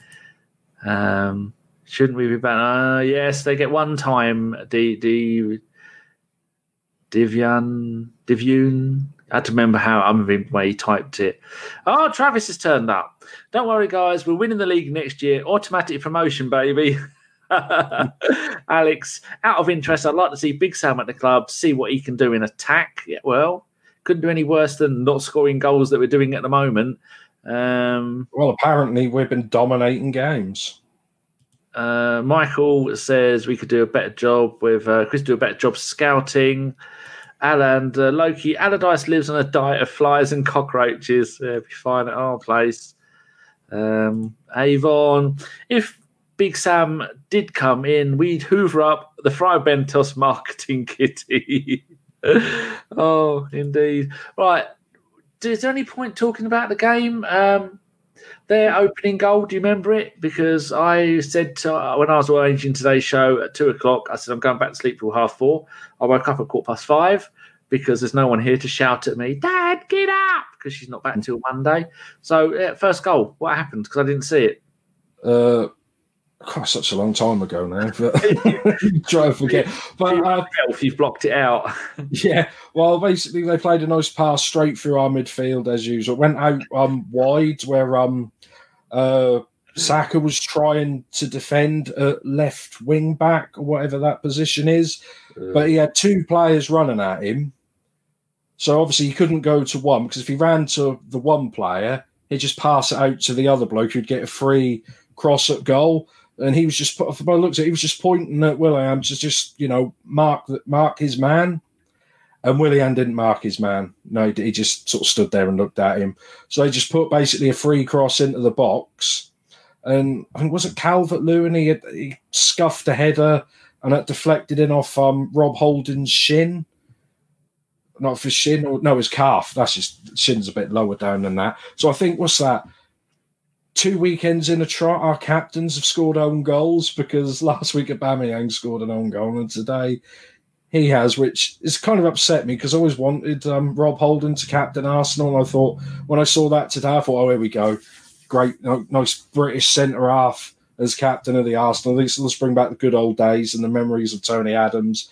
Shouldn't we be back? Yes, they get one time. Divune. I had to remember how he typed it. Oh, Travis has turned up. Don't worry, guys. We're winning the league next year. Automatic promotion, baby. Alex, out of interest, I'd like to see Big Sam at the club, see what he can do in attack. Yeah, well, couldn't do any worse than not scoring goals that we're doing at the moment. Well, apparently we've been dominating games. Michael says we could do a better job with Chris. Do a better job scouting. Alan Loki Allardyce lives on a diet of flies and cockroaches. Be fine at our place. Avon, if Big Sam did come in, we'd hoover up the Fry Bentos marketing kitty. Oh, indeed. Right, is there any point talking about the game? Their opening goal, do you remember it? Because I said when I was arranging today's show at 2:00, I said I'm going back to sleep till 4:30. I woke up at 5:15 because there's no one here to shout at me, Dad, get up, because she's not back until Monday. So, yeah, first goal, what happened? Because I didn't see it. Such a long time ago now. Try and forget. But you've blocked it out. Yeah. Well, basically, they played a nice pass straight through our midfield as usual. Went out wide where Saka was trying to defend at left wing back or whatever that position is. But he had two players running at him. So obviously he couldn't go to one, because if he ran to the one player, he'd just pass it out to the other bloke who'd get a free cross at goal. And he was just, for my looks at it, he was just pointing at Willian to just, you know, mark his man. And Willian didn't mark his man. No, he just sort of stood there and looked at him. So they just put basically a free cross into the box. And I think, was it Calvert-Lewin? He scuffed a header and that deflected in off Rob Holding's shin. Not for shin, or no, his calf. That's just, shin's a bit lower down than that. So I think, what's that? 2 weekends in a trot, our captains have scored own goals, because last week Aubameyang scored an own goal and today he has, which has kind of upset me, because I always wanted Rob Holding to captain Arsenal. And I thought, when I saw that today, I thought, oh, here we go. Great, nice British centre-half as captain of the Arsenal. Let's bring back the good old days and the memories of Tony Adams.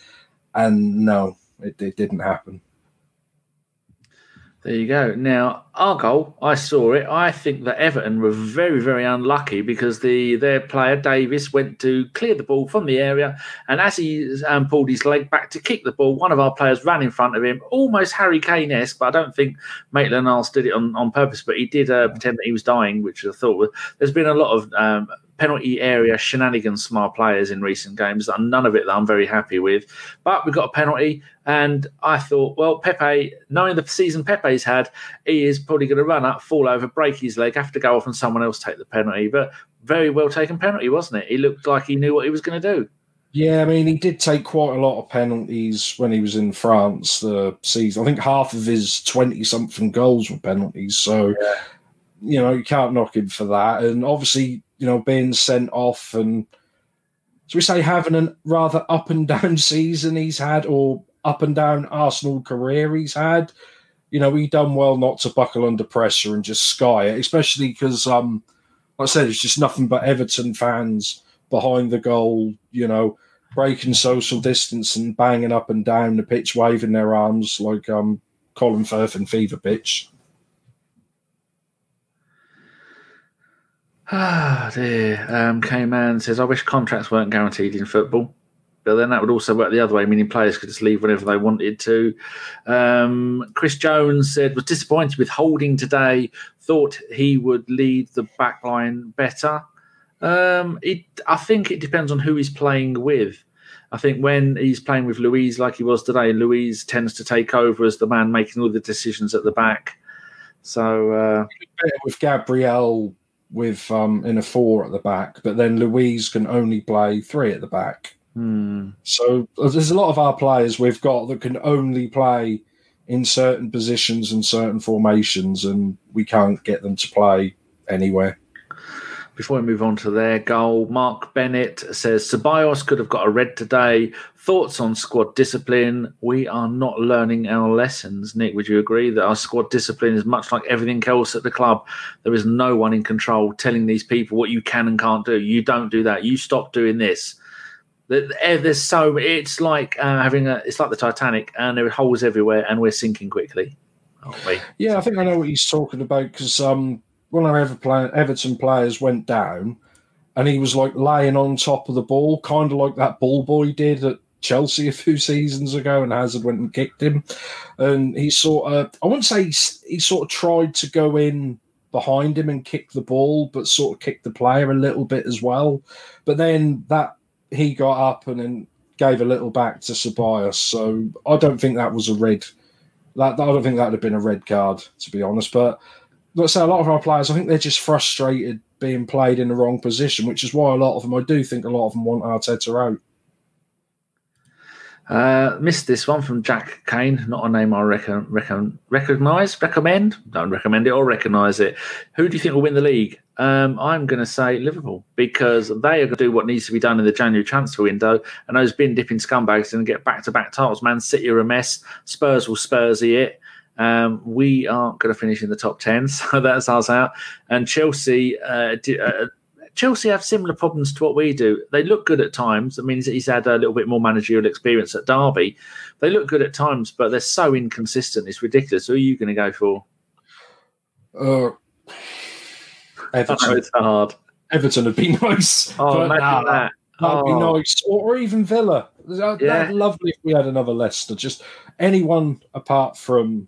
And no, it didn't happen. There you go. Now, our goal, I saw it. I think that Everton were very, very unlucky, because their player, Davis, went to clear the ball from the area, and as he pulled his leg back to kick the ball, one of our players ran in front of him, almost Harry Kane-esque, but I don't think Maitland-Niles did it on purpose, but he did pretend that he was dying, which I thought was... There's been a lot of... penalty area shenanigans from our players in recent games, and none of it that I'm very happy with. But we got a penalty, and I thought, well, Pepe, knowing the season Pepe's had, he is probably going to run up, fall over, break his leg, have to go off and someone else take the penalty. But very well taken penalty, wasn't it? He looked like he knew what he was going to do. Yeah, I mean, he did take quite a lot of penalties when he was in France the season. I think half of his 20-something goals were penalties. So, yeah. You know, you can't knock him for that. And obviously... you know, being sent off and, so we say, having a rather up and down season he's had, or up and down Arsenal career he's had, you know, he done well not to buckle under pressure and just sky it, especially because, like I said, it's just nothing but Everton fans behind the goal, you know, breaking social distance and banging up and down the pitch, waving their arms like Colin Firth in Fever Pitch. Ah, dear. K-Man says, I wish contracts weren't guaranteed in football. But then that would also work the other way, meaning players could just leave whenever they wanted to. Chris Jones said, was disappointed with Holding today, thought he would lead the back line better. I think it depends on who he's playing with. I think when he's playing with Louise like he was today, Louise tends to take over as the man making all the decisions at the back. So with Gabriel... with in a 4 at the back, but then Louise can only play 3 at the back. So there's a lot of our players we've got that can only play in certain positions and certain formations, and we can't get them to play anywhere. Before we move on to their goal, Mark Bennett says, Ceballos could have got a red today. Thoughts on squad discipline? We are not learning our lessons. Nick, would you agree that our squad discipline is much like everything else at the club? There is no one in control telling these people what you can and can't do. You don't do that. You stop doing this. There's so it's like it's like the Titanic, and there are holes everywhere, and we're sinking quickly, aren't we? Yeah, I think I know what he's talking about, because one of our Everton players went down, and he was like laying on top of the ball, kind of like that ball boy did at Chelsea a few seasons ago, and Hazard went and kicked him, and he sort of I wouldn't say he sort of tried to go in behind him and kick the ball, but sort of kicked the player a little bit as well, but then that. He got up and then gave a little back to Ceballos. So I don't think that was a red. I don't think that would have been a red card, to be honest. But let's say a lot of our players, I think they're just frustrated being played in the wrong position, which is why a lot of them, I do think a lot of them want Arteta out. Missed this one from Jack Kane. Not a name I recommend. Don't recommend it or recognise it. Who do you think will win the league? I'm going to say Liverpool, because they are going to do what needs to be done in the January transfer window, and those bin-dipping scumbags are going to get back-to-back titles. Man City are a mess. Spurs will Spursy it. We aren't going to finish in the top 10, so that's us out. And Chelsea have similar problems to what we do. They look good at times. I mean, he's had a little bit more managerial experience at Derby. They look good at times, but they're so inconsistent. It's ridiculous. Who are you going to go for? Everton. Oh, it's hard. Everton would be nice. Oh, imagine that. That'd be nice. Or even Villa. That'd be lovely if we had another Leicester. Just anyone apart from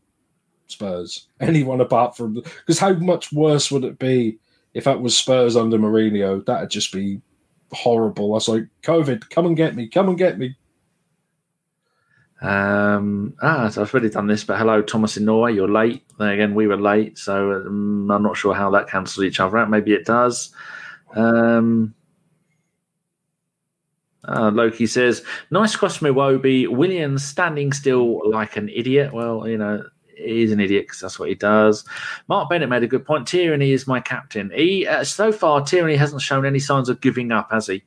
Spurs. Anyone apart from... Because how much worse would it be if that was Spurs under Mourinho? That'd just be horrible. I was like, COVID, come and get me. Come and get me. So I've already done this, but hello, Thomas in Norway. You're late. Then again, we were late, so I'm not sure how that cancels each other out. Maybe it does. Loki says, nice cross from Iwobi. William standing still like an idiot. Well, you know, he's an idiot because that's what he does. Mark Bennett made a good point. Tierney is my captain. So far, Tierney hasn't shown any signs of giving up, has he?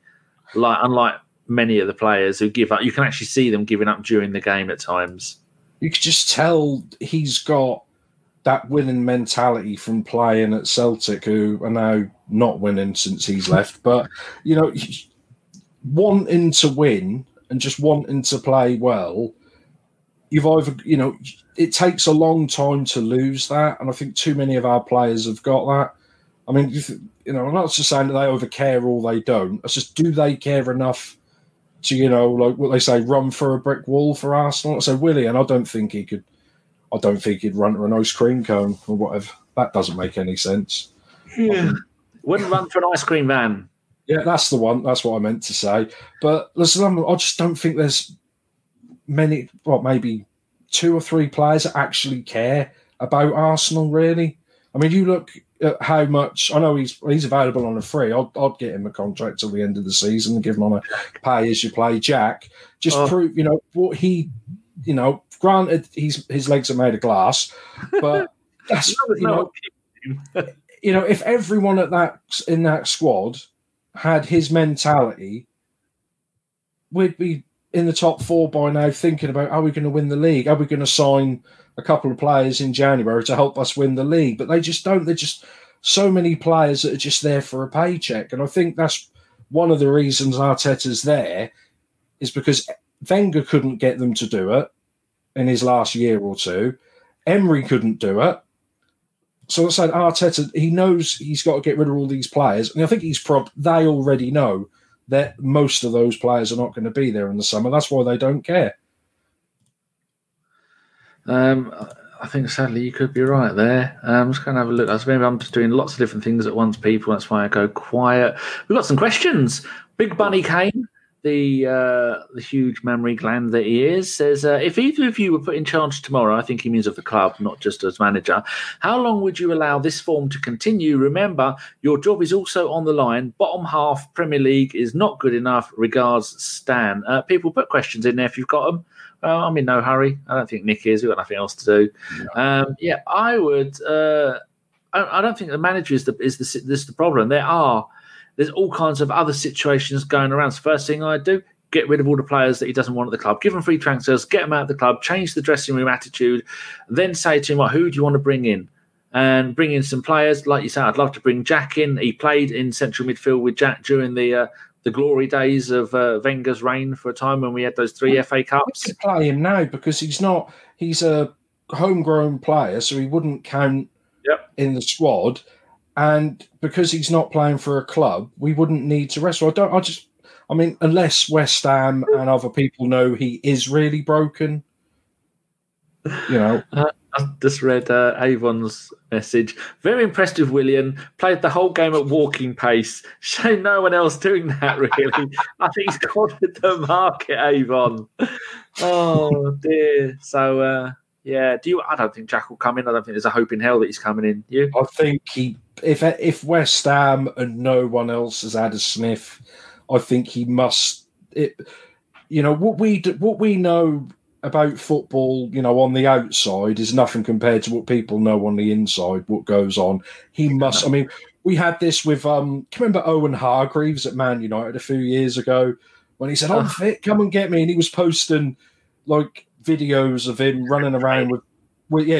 Unlike many of the players who give up. You can actually see them giving up during the game at times. You could just tell he's got that winning mentality from playing at Celtic, who are now not winning since he's left. But, you know, wanting to win and just wanting to play well, it takes a long time to lose that. And I think too many of our players have got that. I mean, you know, I'm not just saying that they overcare or they don't. It's just, do they care enough to, you know, like what they say, run for a brick wall for Arsenal? So Willian, I don't think he'd run for an ice cream cone or whatever. That doesn't make any sense. Yeah. Wouldn't run for an ice cream van. Yeah, that's the one. That's what I meant to say. But listen, I just don't think there's many, maybe two or three players that actually care about Arsenal, really. I mean, you look at how much... I know he's available on a free. I'd get him a contract till the end of the season and give him on a pay-as-you-play Jack. Just prove, you know, what he... You know, granted, his legs are made of glass, but that's... you know, if everyone in that squad had his mentality, we'd be in the top four by now thinking about, are we going to win the league? Are we going to sign... a couple of players in January to help us win the league, but they just don't. They're just so many players that are just there for a paycheck. And I think that's one of the reasons Arteta's there, is because Wenger couldn't get them to do it in his last year or two. Emery couldn't do it. So I said, Arteta, he knows he's got to get rid of all these players. And I think they already know that most of those players are not going to be there in the summer. That's why they don't care. I think sadly you could be right there. I'm just going to have a look. I'm just doing lots of different things at once, people. That's why I go quiet. We've got some questions. Big Bunny Kane. the huge mammary gland that he is, says, if either of you were put in charge tomorrow, I think he means of the club, not just as manager, how long would you allow this form to continue? Remember, your job is also on the line. Bottom half Premier League is not good enough. Regards, Stan. People, put questions in there if you've got them. I'm in no hurry. I don't think Nick is. We've got nothing else to do. No. Yeah, I would. I don't think the manager is the problem. There's all kinds of other situations going around. So first thing I do, get rid of all the players that he doesn't want at the club. Give them free transfers, get them out of the club, change the dressing room attitude, then say to him, well, who do you want to bring in? And bring in some players. Like you said, I'd love to bring Jack in. He played in central midfield with Jack during the glory days of Wenger's reign for a time when we had those three FA Cups. We could play him now because he's a homegrown player, so he wouldn't count in the squad. And because he's not playing for a club, we wouldn't need to wrestle. Unless West Ham and other people know he is really broken, I just read Avon's message. Very impressed with Willian. Played the whole game at walking pace. Shame no one else doing that, really. I think he's cornered the market, Avon. Oh, dear. So, I don't think Jack will come in. I don't think there's a hope in hell that he's coming in. You? I think if West Ham and no one else has had a sniff, I think he must. What we know about football, on the outside is nothing compared to what people know on the inside. What goes on, he must. I mean, we had this with. Can you remember Owen Hargreaves at Man United a few years ago when he said, "I'm fit, come and get me," and he was posting videos of him running around with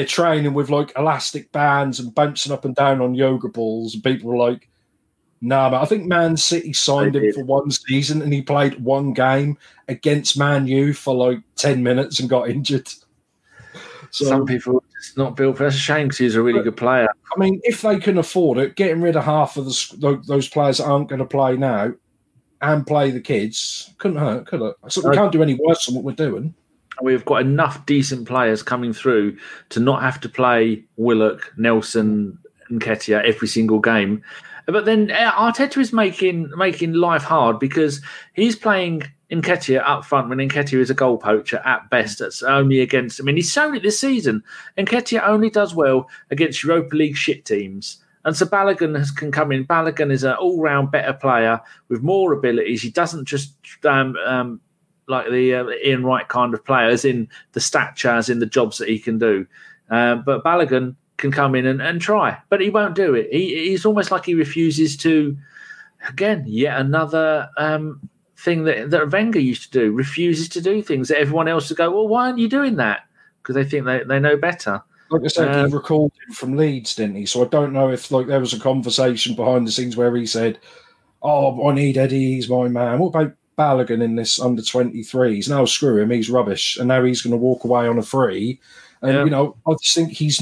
training with elastic bands and bouncing up and down on yoga balls, and people were like, "Nah, man." I think Man City signed him for one season, and he played one game against Man U for 10 minutes and got injured. So, some people just not built for that. That's a shame because he's a really good player. I mean, if they can afford it, getting rid of half of those players that aren't going to play now and play the kids couldn't hurt, could it? So we can't do any worse than what we're doing. We've got enough decent players coming through to not have to play Willock, Nelson, and Nketiah every single game. But then Arteta is making life hard because he's playing Nketiah up front when Nketiah is a goal poacher at best. That's only against. I mean, he's shown it this season. Nketiah only does well against Europa League shit teams. And so Balogun can come in. Balogun is an all-round better player with more abilities. He doesn't just like the Ian Wright kind of player, as in the stature, as in the jobs that he can do. But Balogun can come in and try, but he won't do it. He's almost like he refuses to, again, yet another thing that Wenger used to do, refuses to do things that everyone else would go, well, why aren't you doing that? Because they think they know better. Like I said, he recalled him from Leeds, didn't he? So I don't know if there was a conversation behind the scenes where he said, oh, I need Eddie, he's my man. What about Balogun in this under 23s? Now screw him, he's rubbish, and now he's going to walk away on a free. And I just think he's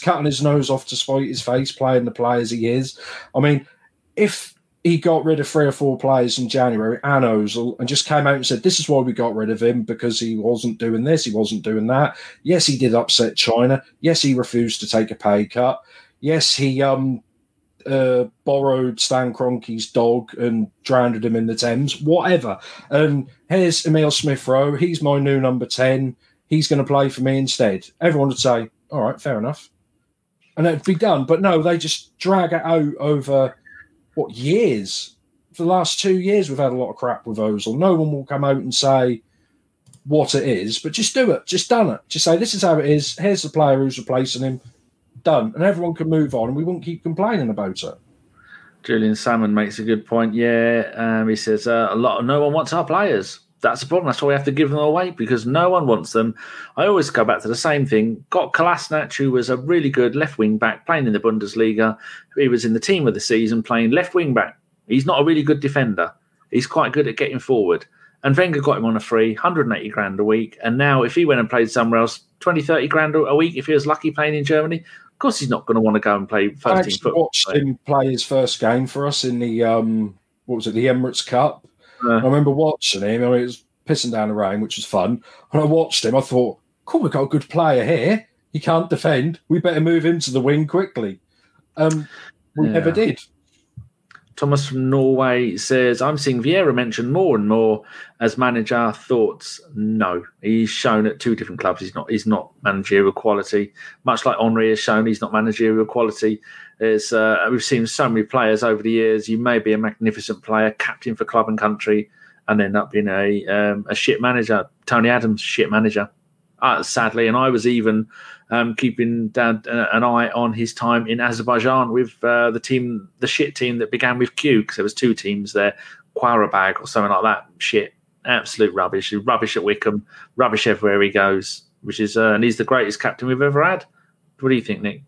cutting his nose off to spite his face, playing the players he is. I mean, if he got rid of 3 or 4 players in January and Ozil and just came out and said, this is why we got rid of him, because he wasn't doing this, he wasn't doing that. Yes, he did upset China. Yes, he refused to take a pay cut. Yes, he borrowed Stan Kroenke's dog and drowned him in the Thames, whatever. And here's Emile Smith-Rowe. He's my new number 10. He's going to play for me instead. Everyone would say, all right, fair enough. And it'd be done. But no, they just drag it out over, years? For the last 2 years, we've had a lot of crap with Ozil. No one will come out and say what it is, but just do it. Just done it. Just say, this is how it is. Here's the player who's replacing him. Done, and everyone can move on, and we won't keep complaining about it. Julian Salmon makes a good point. Yeah, he says no one wants our players. That's the problem. That's why we have to give them away because no one wants them. I always go back to the same thing. Got Kolasinac, who was a really good left wing back playing in the Bundesliga. He was in the team of the season playing left wing back. He's not a really good defender. He's quite good at getting forward. And Wenger got him on a free, 180 grand a week. And now, if he went and played somewhere else, 20, 30 grand a week. If he was lucky playing in Germany. Of course, he's not going to want to go and play first team football. I watched him play his first game for us in the the Emirates Cup. I remember watching him. I mean, it was pissing down the rain, which was fun. When I watched him, I thought, "Cool, we've got a good player here. He can't defend. We better move him to the wing quickly." We never did. Thomas from Norway says, I'm seeing Vieira mentioned more and more as manager. Thoughts? No. He's shown at two different clubs he's not managerial quality. Much like Henry has shown, he's not managerial quality. We've seen so many players over the years. You may be a magnificent player, captain for club and country, and end up being a shit manager. Tony Adams, shit manager. Sadly, and I was even keeping an eye on his time in Azerbaijan with the shit team that began with Q, because there was two teams there, Qarabag or something like that. Shit, absolute rubbish. He's rubbish at Wickham, rubbish everywhere he goes. Which is, and he's the greatest captain we've ever had. What do you think, Nick?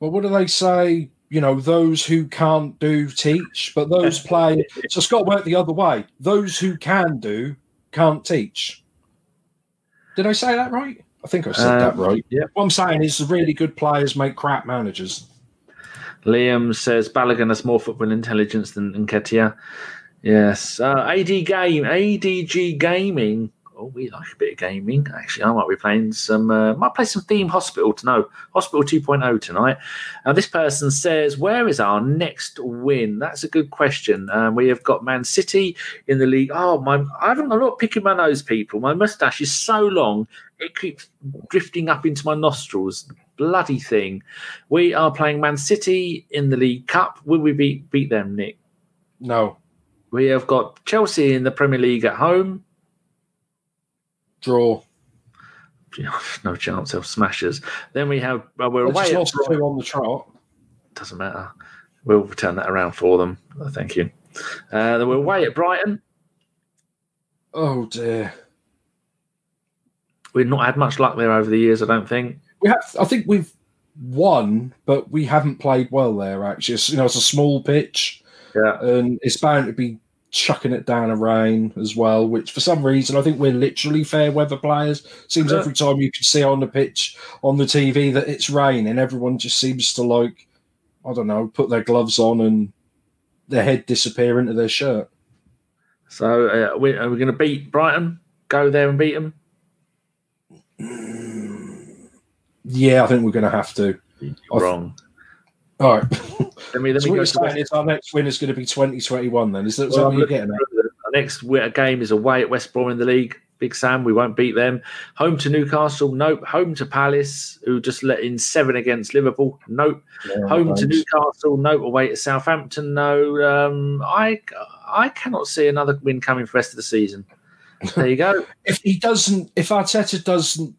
Well, what do they say? You know, those who can't do teach, but those play. So it's got to work the other way. Those who can do can't teach. Did I say that right? I think I said that right. Yeah. What I'm saying is really good players make crap managers. Liam says, Balogun has more football intelligence than Nketiah. Yes. ADG Gaming. Oh, we like a bit of gaming. Actually, I might be playing some... might play some Theme Hospital Hospital 2.0 tonight. This person says, where is our next win? That's a good question. We have got Man City in the league. Oh, I'm not picking my nose, people. My moustache is so long, it keeps drifting up into my nostrils. Bloody thing. We are playing Man City in the League Cup. Will we beat them, Nick? No. We have got Chelsea in the Premier League at home. Draw. No chance of smashers. Then we have... we're away. Lost two on the trot. Doesn't matter. We'll turn that around for them. Oh, thank you. Then we're away at Brighton. Oh, dear. We've not had much luck there over the years, I don't think. We have. I think we've won, but we haven't played well there, actually. It's, you know, it's a small pitch. Yeah. And it's bound to be chucking it down a rain as well, which for some reason I think we're literally fair weather players. Seems every time you can see on the pitch on the TV that it's rain, and everyone just seems to, like, I don't know, put their gloves on and their head disappear into their shirt. So are we going to beat Brighton? Go there and beat them? Yeah, I think we're going to have to. Wrong. All right. Then what you're saying is our next win is going to be 2021 then? Is that what you're getting at? Our next game is away at West Brom in the league. Big Sam, we won't beat them. Home to Newcastle, nope. Home to Palace, who just let in 7 against Liverpool, nope. Yeah, home to Newcastle, nope. Away to Southampton, no. I cannot see another win coming for the rest of the season. There you go. If Arteta doesn't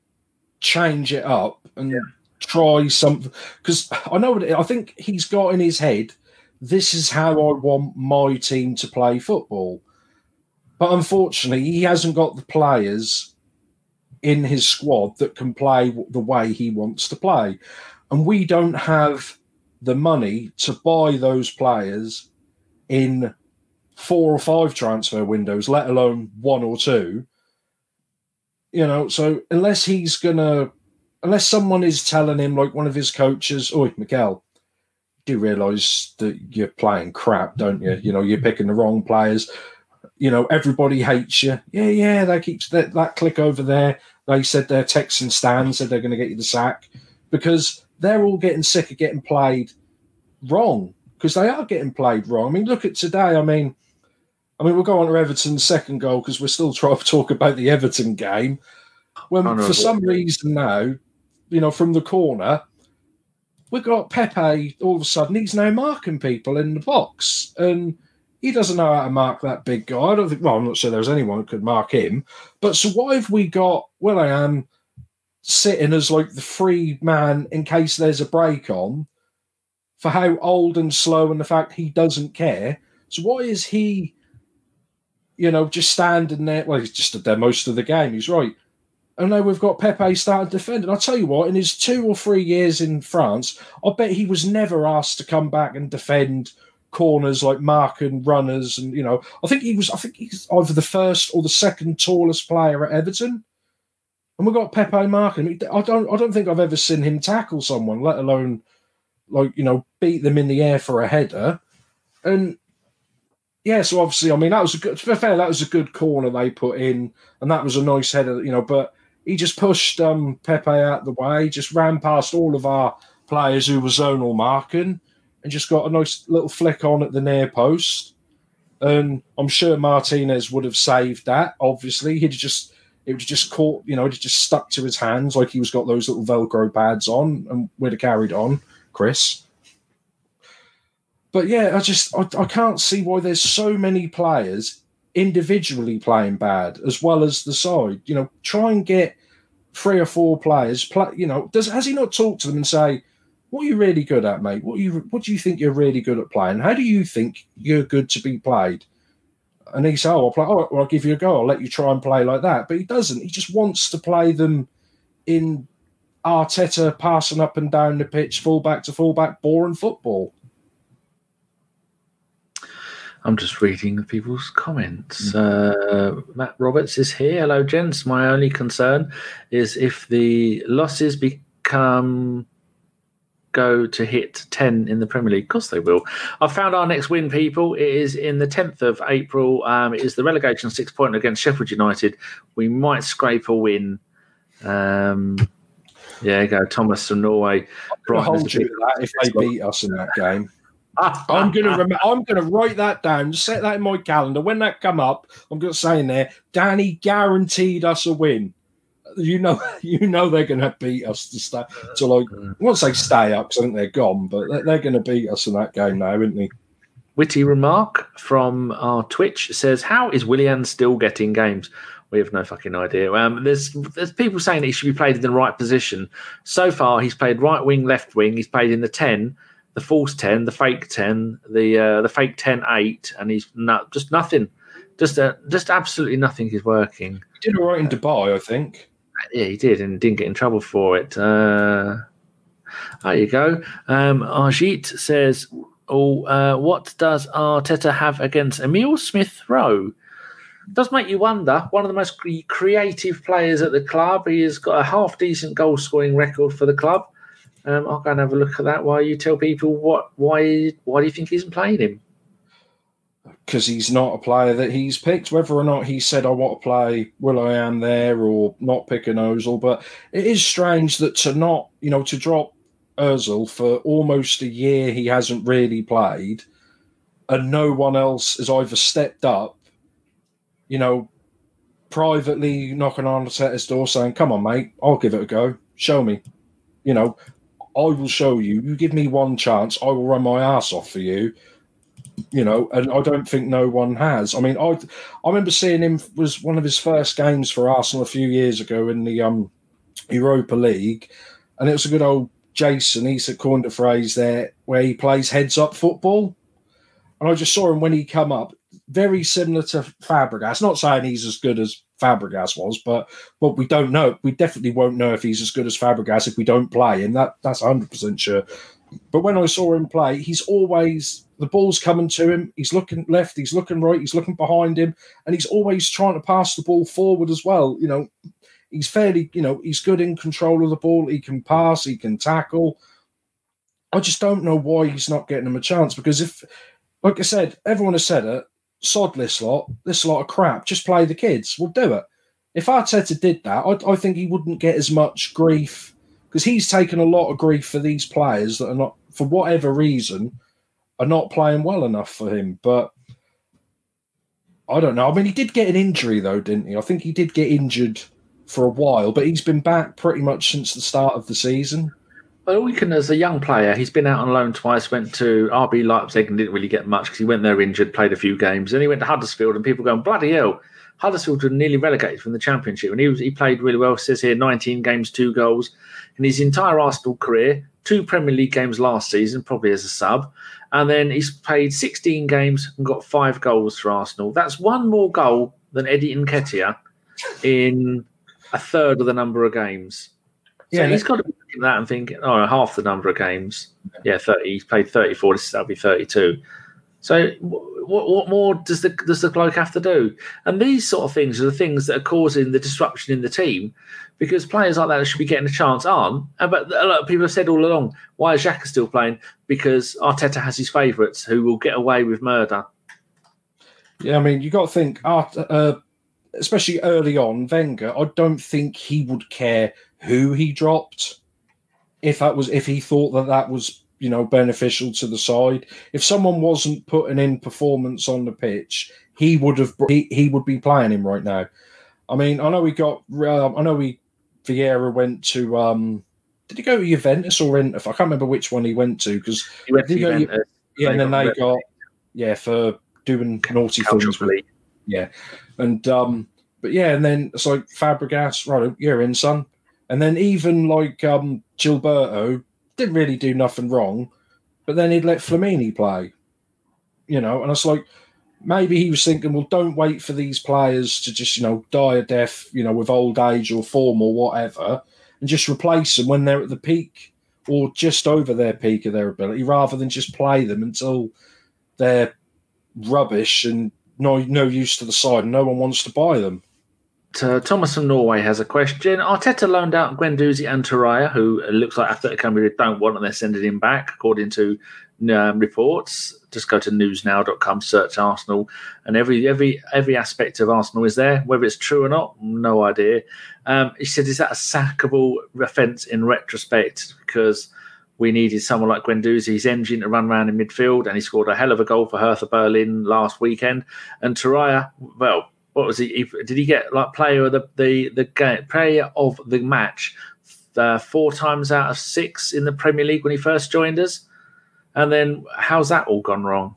change it up and... Yeah. Try something, because I know I think he's got in his head, this is how I want my team to play football. But unfortunately, he hasn't got the players in his squad that can play the way he wants to play. And we don't have the money to buy those players in 4 or 5 transfer windows, let alone 1 or 2. You know, so unless he's going to... Unless someone is telling him, like one of his coaches, "Oi, Mikel, you do realise that you're playing crap, don't you? You know, you're picking the wrong players. You know, everybody hates you. Yeah, that keeps that click over there. They said they're texting Stan, said they're going to get you the sack, because they're all getting sick of getting played wrong, because they are getting played wrong. I mean, look at today. I mean, we'll go on to Everton's second goal because we're still trying to talk about the Everton game. When for some reason now... You know, from the corner, we've got Pepe. All of a sudden, he's now marking people in the box, and he doesn't know how to mark that big guy. I don't think. Well, I'm not sure there's anyone that could mark him. But so why have we got Willian sitting as like the free man in case there's a break on? For how old and slow, and the fact he doesn't care. So why is he? You know, just standing there. Well, he's just stood there most of the game. He's right. And now we've got Pepe started defending. I'll tell you what, in his 2 or 3 years in France, I bet he was never asked to come back and defend corners, like marking runners. And, you know, I think he's either the first or the second tallest player at Everton. And we've got Pepe marking. I don't think I've ever seen him tackle someone, let alone, like, you know, beat them in the air for a header. And... Yeah, so obviously, I mean, that was a good corner they put in, and that was a nice header, you know, but he just pushed Pepe out the way, just ran past all of our players who were zonal marking, and just got a nice little flick on at the near post. And I'm sure Martinez would have saved that, obviously. It would have just stuck to his hands like he was got those little Velcro pads on and we'd have carried on, Chris. But yeah, I can't see why there's so many players individually playing bad as well as the side. You know, try and get 3 or 4 players. Has he not talked to them and say, "What are you really good at, mate? What do you think you're really good at playing? How do you think you're good to be played?" And he said, "Oh, I'll play. All right, well, I'll give you a go. I'll let you try and play like that." But he doesn't. He just wants to play them in Arteta passing up and down the pitch, fullback to fullback, boring football. I'm just reading people's comments. Matt Roberts is here. Hello, gents. My only concern is if the losses go to hit 10 in the Premier League. Of course they will. I found our next win, people. It is in the 10th of April. It is the relegation 6-pointer against Sheffield United. We might scrape a win. Yeah, go Thomas from Norway. Hold you to that if they beat us in that game. I'm gonna write that down, set that in my calendar. When that come up, I'm gonna say in there, Danny guaranteed us a win. You know they're gonna beat us to stay to like. I won't say stay up because I think they're gone, but they're gonna beat us in that game now, isn't they? Witty remark from our Twitch says, "How is Willian still getting games?" We have no fucking idea. There's people saying that he should be played in the right position. So far, he's played right wing, left wing. He's played in the 10. The false 10, the fake 10, the fake 10-8, and he's not just nothing, just absolutely nothing is working. He did all right in Dubai, I think. Yeah, he did, and didn't get in trouble for it. There you go. Arjit says, what does Arteta have against Emile Smith Rowe? Does make you wonder. One of the most creative players at the club. He has got a half decent goal scoring record for the club. I'll go and have a look at that while you tell people why do you think he isn't playing him? Because he's not a player that he's picked. Whether or not he said, "I want to play Willian there," or not pick an Ozil, but it is strange that to drop Ozil for almost a year he hasn't really played, and no one else has either stepped up, privately knocking on Arteta's door saying, "Come on, mate, I'll give it a go. Show me. I will show you. You give me one chance, I will run my ass off for you." And I don't think no one has. I mean, I remember seeing him was one of his first games for Arsenal a few years ago in the Europa League, and it was a good old Jason. He said, coined a phrase there where he plays heads up football, and I just saw him when he come up, very similar to Fabregas. Not saying he's as good as Fabregas was, but we don't know. We definitely won't know if he's as good as Fabregas if we don't play, and that's 100% sure. But when I saw him play, he's always the ball's coming to him. He's looking left, he's looking right, he's looking behind him, and he's always trying to pass the ball forward as well. He's fairly, he's good in control of the ball. He can pass, he can tackle. I just don't know why he's not getting him a chance, because if, like I said, everyone has said it. Sod this lot of crap, just play the kids, we'll do it. If Arteta did that, I think he wouldn't get as much grief, because he's taken a lot of grief for these players that are not, for whatever reason, are not playing well enough for him. But I don't know. I mean, he did get an injury though, didn't he? I think he did get injured for a while, but he's been back pretty much since the start of the season. Well, we can, as a young player, he's been out on loan twice, went to RB Leipzig and didn't really get much because he went there injured, played a few games. Then he went to Huddersfield and people going, bloody hell, Huddersfield were nearly relegated from the Championship. And he played really well, says here, 19 games, 2 goals. In his entire Arsenal career, 2 Premier League games last season, probably as a sub. And then he's played 16 games and got 5 goals for Arsenal. That's 1 more goal than Eddie Nketiah in a third of the number of games. So yeah, he's got to be looking at that and thinking, half the number of games. Yeah, 30. He's played 34. That'll be 32. So what more does the bloke have to do? And these sort of things are the things that are causing the disruption in the team, because players like that should be getting a chance aren't. But a lot of people have said all along, why is Xhaka still playing? Because Arteta has his favourites who will get away with murder. Yeah, I mean, you've got to think, especially early on, Wenger, I don't think he would care who he dropped if he thought that was you know, beneficial to the side. If someone wasn't putting in performance on the pitch, he would be playing him right now. I mean, Vieira went to did he go to Juventus or Inter? I can't remember which one he went to, because he went to Juventus. Yeah, and then they got for doing naughty things. Yeah, and but yeah, and then it's like Fabregas, right? You're in, son. And then even like Gilberto didn't really do nothing wrong, but then he'd let Flamini play, you know. And it's like, maybe he was thinking, well, don't wait for these players to just, you know, die a death, you know, with old age or form or whatever, and just replace them when they're at the peak or just over their peak of their ability, rather than just play them until they're rubbish and no use to the side and no one wants to buy them. Thomas from Norway has a question. Arteta loaned out Guendouzi and Torreira, who it looks like Athletic Club don't want, and they're sending him back, according to reports. Just go to newsnow.com, search Arsenal, and every aspect of Arsenal is there. Whether it's true or not, no idea. He said, is that a sackable offence in retrospect? Because we needed someone like Guendouzi, his engine to run around in midfield, and he scored a hell of a goal for Hertha Berlin last weekend. And Torreira, well, what was he? Did he get like player of the player of the match 4 times out of 6 in the Premier League when he first joined us? And then how's that all gone wrong?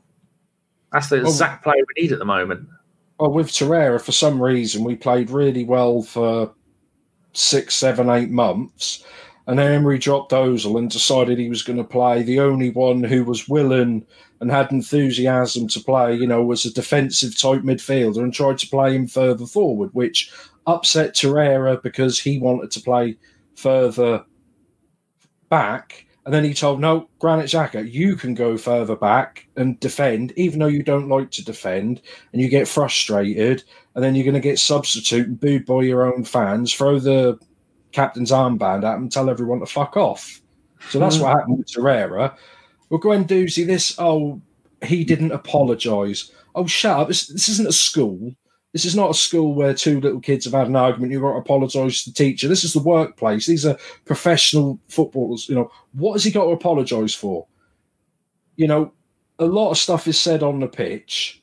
That's the exact player we need at the moment. Well, with Torreira, for some reason, we played really well for 6, 7, 8 months. And then Emery dropped Ozil and decided he was going to play. The only one who was willing and had enthusiasm to play, you know, was a defensive-type midfielder, and tried to play him further forward, which upset Torreira because he wanted to play further back. And then he told, no, Granit Xhaka, you can go further back and defend, even though you don't like to defend, and you get frustrated, and then you're going to get substituted and booed by your own fans, throw the captain's armband at him and tell everyone to fuck off. So that's what happened with Torreira. Well, Guendouzi, he didn't apologise. Oh, shut up. This isn't a school. This is not a school where 2 little kids have had an argument. You've got to apologise to the teacher. This is the workplace. These are professional footballers. You know, what has he got to apologise for? You know, a lot of stuff is said on the pitch.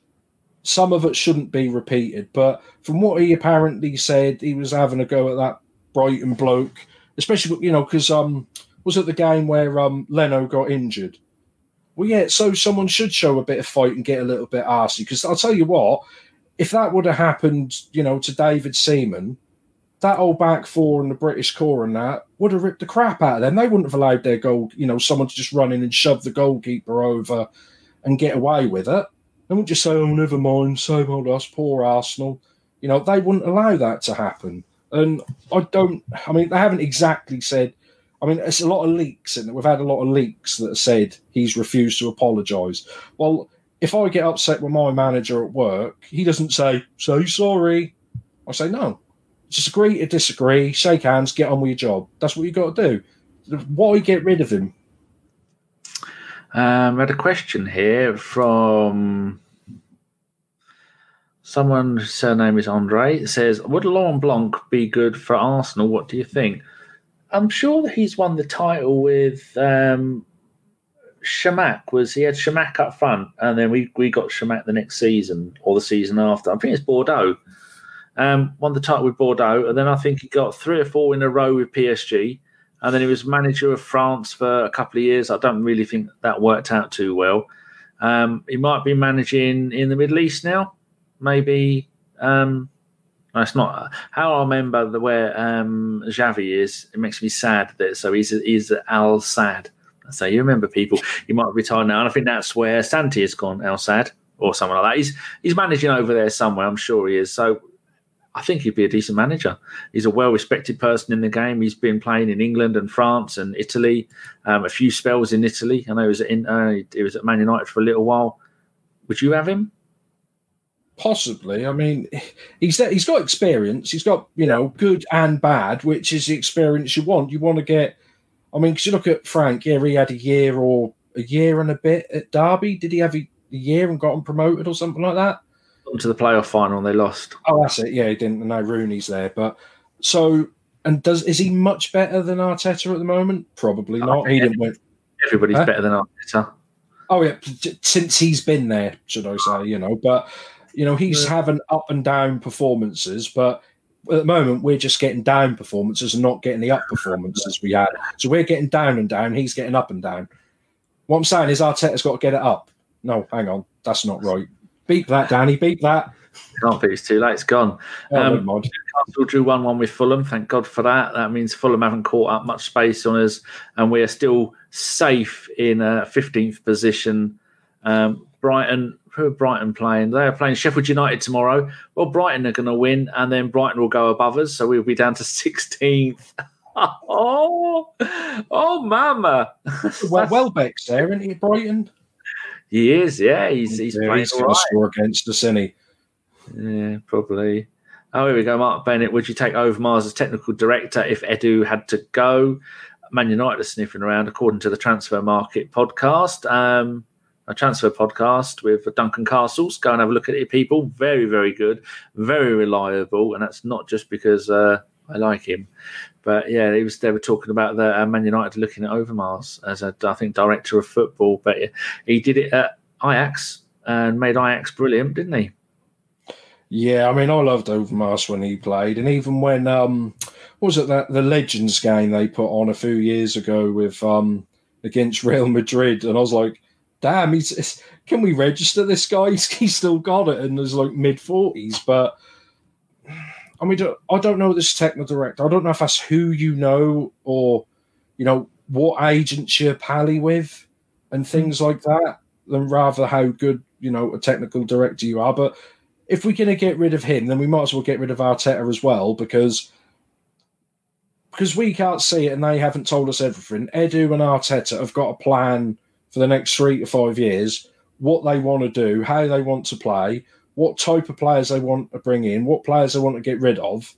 Some of it shouldn't be repeated. But from what he apparently said, he was having a go at that Brighton bloke, especially, you know, because was it the game where Leno got injured? Well, yeah, so someone should show a bit of fight and get a little bit arsey. Because I'll tell you what, if that would have happened, you know, to David Seaman, that old back four and the British core and that would have ripped the crap out of them. They wouldn't have allowed their goal, you know, someone to just run in and shove the goalkeeper over and get away with it. They wouldn't just say, oh, never mind, so old us, poor Arsenal. You know, they wouldn't allow that to happen. And they haven't exactly said, I mean, it's a lot of leaks, and we've had a lot of leaks that have said he's refused to apologise. Well, if I get upset with my manager at work, he doesn't say, so sorry. I say, no. Just agree to disagree, shake hands, get on with your job. That's what you got to do. Why get rid of him? I had a question here from someone whose surname is Andre. It says, would Laurent Blanc be good for Arsenal? What do you think? I'm sure that he's won the title with... Shamak he had Shamak up front, and then we got Shamak the next season or the season after. I think it's Bordeaux. Won the title with Bordeaux, and then I think he got 3 or 4 in a row with PSG, and then he was manager of France for a couple of years. I don't really think that worked out too well. He might be managing in the Middle East now, maybe. It's not how I remember where Xavi is. It makes me sad that so he's Al Sadd. So you remember people, you might retire now, and I think that's where Santi has gone, El Sad, or someone like that. He's managing over there somewhere, I'm sure he is. So I think he'd be a decent manager. He's a well-respected person in the game. He's been playing in England and France and Italy, a few spells in Italy. I know he was at Man United for a little while. Would you have him? Possibly. I mean, he's got experience. He's got, you know, good and bad, which is the experience you want. You want to get... I mean, because you look at Frank, he had a year and a bit at Derby. Did he have a year and gotten promoted or something like that? To the playoff final and they lost. Oh, that's it. Yeah, he didn't. No, Rooney's there. But so, and is he much better than Arteta at the moment? Probably not. He didn't win. everybody's better than Arteta. Oh yeah, since he's been there, should I say? You know, but you know he's having up and down performances, but at the moment we're just getting down performances and not getting the up performances we had. So we're getting down and down. He's getting up and down. What I'm saying is Arteta's got to get it up. No, hang on, that's not right. Beep that, Danny. Beep that. Can't be. It's too late. It's gone. Newcastle drew 1-1 with Fulham. Thank God for that. That means Fulham haven't caught up much space on us, and we are still safe in 15th position. Brighton, who are Brighton playing? They are playing Sheffield United tomorrow. Well, Brighton are going to win, and then Brighton will go above us, so we'll be down to 16th. oh, mama. Well, Welbeck's there, isn't he, Brighton? He is, yeah. He's playing all right. Score against us, isn't he? Yeah, probably. Oh, here we go. Mark Bennett, would you take over Mars as technical director if Edu had to go? Man United are sniffing around, according to the Transfer Market podcast. A transfer podcast with Duncan Castles. Go and have a look at it, people. Very, very good. Very reliable. And that's not just because I like him. But, yeah, they were talking about the Man United looking at Overmars as, I think, director of football. But he did it at Ajax and made Ajax brilliant, didn't he? Yeah, I mean, I loved Overmars when he played. And even when, what was it, the Legends game they put on a few years ago with against Real Madrid. And I was like, damn, can we register this guy? He's still got it and is like mid-40s. But, I mean, I don't know this technical director. I don't know if that's who you know or, you know, what agents you pally with and things like that, than rather how good, you know, a technical director you are. But if we're going to get rid of him, then we might as well get rid of Arteta as well, because we can't see it and they haven't told us everything. Edu and Arteta have got a plan for the next 3 to 5 years, what they want to do, how they want to play, what type of players they want to bring in, what players they want to get rid of.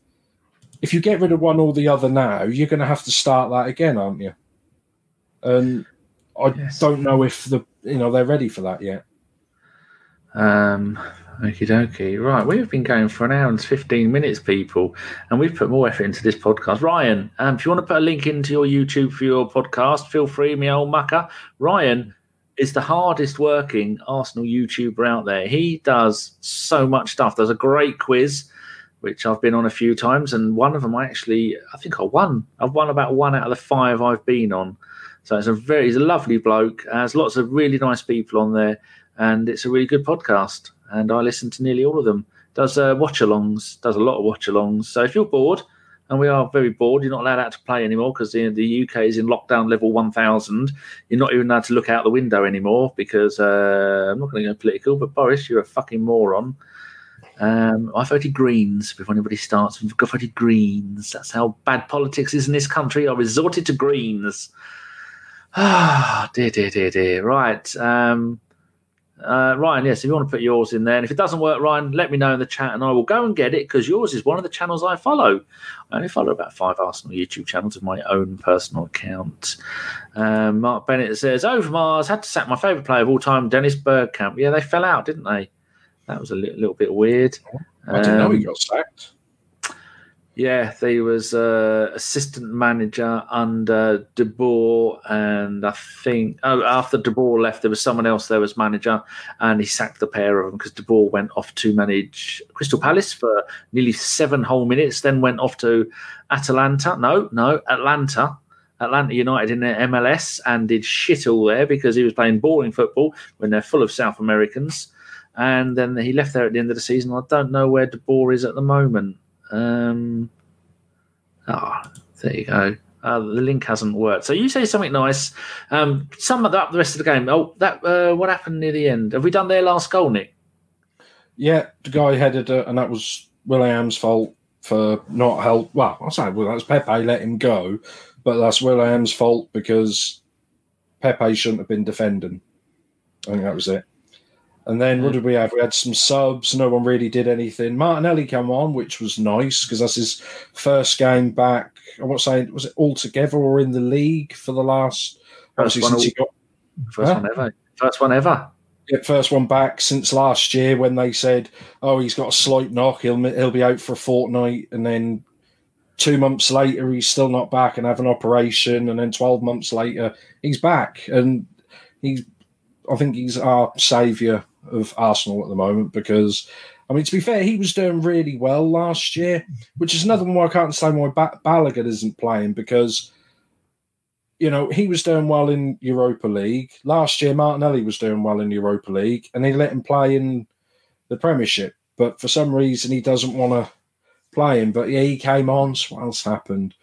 If you get rid of one or the other now, you're going to have to start that again, aren't you? And I don't know if they're ready for that yet. Okie dokie. Right, we've been going for an hour and 15 minutes, people, and we've put more effort into this podcast. Ryan, if you want to put a link into your YouTube for your podcast, feel free, me old mucker. Ryan is the hardest working Arsenal YouTuber out there. He does so much stuff. There's a great quiz, which I've been on a few times, and one of them I think I won. I've won about one out of the 5 I've been on. So he's a lovely bloke, has lots of really nice people on there, and it's a really good podcast. And I listen to nearly all of them. Does watch-alongs, does a lot of watch-alongs. So if you're bored, and we are very bored, you're not allowed out to play anymore because the UK is in lockdown level 1,000. You're not even allowed to look out the window anymore because I'm not going to go political, but Boris, you're a fucking moron. I voted Greens before anybody starts. I voted Greens. That's how bad politics is in this country. I resorted to Greens. Ah, dear, dear, dear, dear. Right. Ryan, yes, if you want to put yours in there, and if it doesn't work, Ryan, let me know in the chat and I will go and get it, because yours is one of the channels I follow. I only follow about 5 Arsenal YouTube channels of my own personal account. Mark Bennett says, Overmars had to sack my favourite player of all time, Dennis Bergkamp. Yeah, they fell out, didn't they? That was a little bit weird. I didn't know he got sacked. Yeah, he was assistant manager under De Boer, and I think after De Boer left, there was someone else there as manager, and he sacked the pair of them because De Boer went off to manage Crystal Palace for nearly 7 whole minutes, then went off to Atlanta United in their MLS and did shit all there because he was playing boring football when they're full of South Americans. And then he left there at the end of the season. I don't know where De Boer is at the moment. There you go. The link hasn't worked. So you say something nice. Sum it up the rest of the game. Oh, that what happened near the end? Have we done their last goal, Nick? Yeah, the guy headed it, and that was Willian's fault for not help. Well, I say that's Pepe let him go, but that's Willian's fault because Pepe shouldn't have been defending. I think that was it. And then what did we have? We had some subs. No one really did anything. Martinelli came on, which was nice because that's his first game back. I want to say, was it all together or in the league for the last? First one ever. Yeah, first one back since last year when they said, oh, he's got a slight knock. He'll be out for a fortnight. And then 2 months later, he's still not back and have an operation. And then 12 months later, he's back. And I think he's our saviour of Arsenal at the moment because, I mean, to be fair, he was doing really well last year, which is another one why I can't say why Balogun isn't playing because, you know, he was doing well in Europa League. Last year, Martinelli was doing well in Europa League and they let him play in the Premiership. But for some reason, he doesn't want to play him. But yeah, he came on. So what else happened?